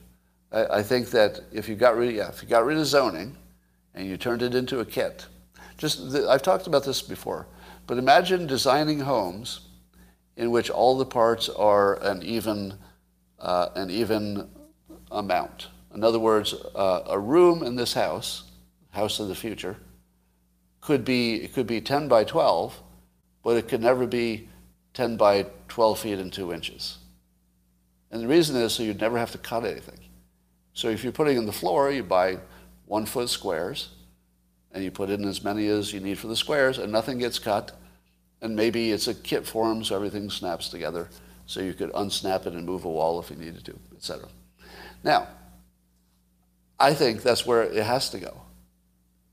I, I think that if you got rid, yeah, if you got rid of zoning and you turned it into a kit, just the, I've talked about this before, but imagine designing homes in which all the parts are an even uh, an even amount. In other words, uh, a room in this house. House of the future could be it could be ten by twelve, but it could never be ten by twelve feet and two inches. And the reason is so you'd never have to cut anything. So if you're putting in the floor, you buy one foot squares, and you put in as many as you need for the squares, and nothing gets cut. And maybe it's a kit form, so everything snaps together. So you could unsnap it and move a wall if you needed to, et cetera. Now, I think that's where it has to go.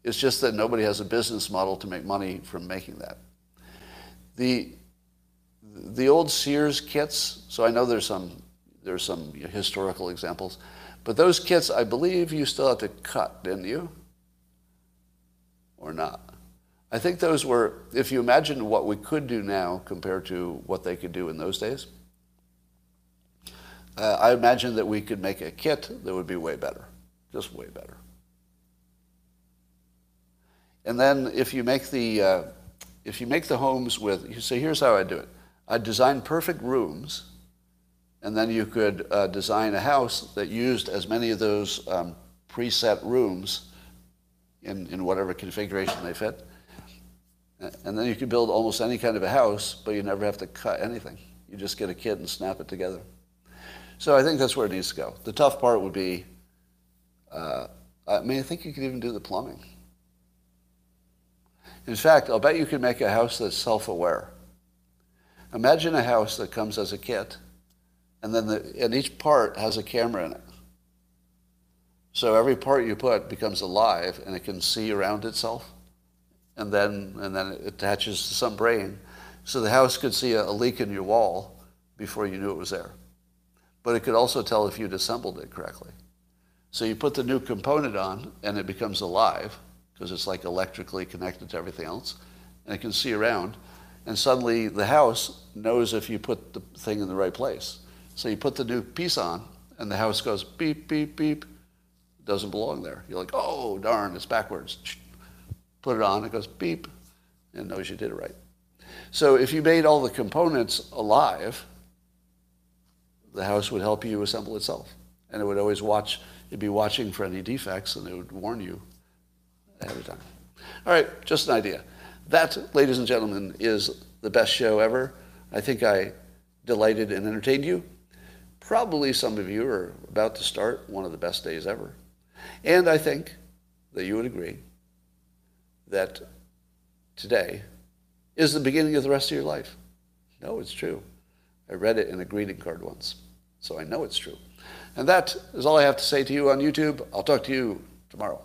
It's just that nobody has a business model to make money from making that. The the old Sears kits, so I know there's some there's some historical examples, But those kits, I believe you still had to cut, didn't you? Or not? I think those were, if you imagine what we could do now compared to what they could do in those days, uh, I imagine that we could make a kit that would be way better, just way better. And then if you make the uh, if you make the homes with, you say, here's how I do it. I design perfect rooms, and then you could uh, design a house that used as many of those um, preset rooms in, in whatever configuration they fit. And then you could build almost any kind of a house, but you never have to cut anything. You just get a kit and snap it together. So I think that's where it needs to go. The tough part would be, uh, I mean, I think you could even do the plumbing. In fact, I'll bet you could make a house that's self-aware. Imagine a house that comes as a kit, and then the, and each part has a camera in it. So every part you put becomes alive, and it can see around itself, and then and then it attaches to some brain. So the house could see a, a leak in your wall before you knew it was there. But it could also tell if you'd assembled it correctly. So you put the new component on, and it becomes alive, because it's like electrically connected to everything else, and it can see around, and suddenly the house knows if you put the thing in the right place. So you put the new piece on, and the house goes beep, beep, beep. It doesn't belong there. You're like, oh, darn, it's backwards. Put it on, it goes beep, and it knows you did it right. So if you made all the components alive, the house would help you assemble itself, and it would always watch, it'd be watching for any defects, and it would warn you ahead of time. All right, just an idea. That, ladies and gentlemen, is the best show ever. I think I delighted and entertained you. Probably some of you are about to start one of the best days ever. And I think that you would agree that today is the beginning of the rest of your life. No, it's true. I read it in a greeting card once, so I know it's true. And that is all I have to say to you on YouTube. I'll talk to you tomorrow.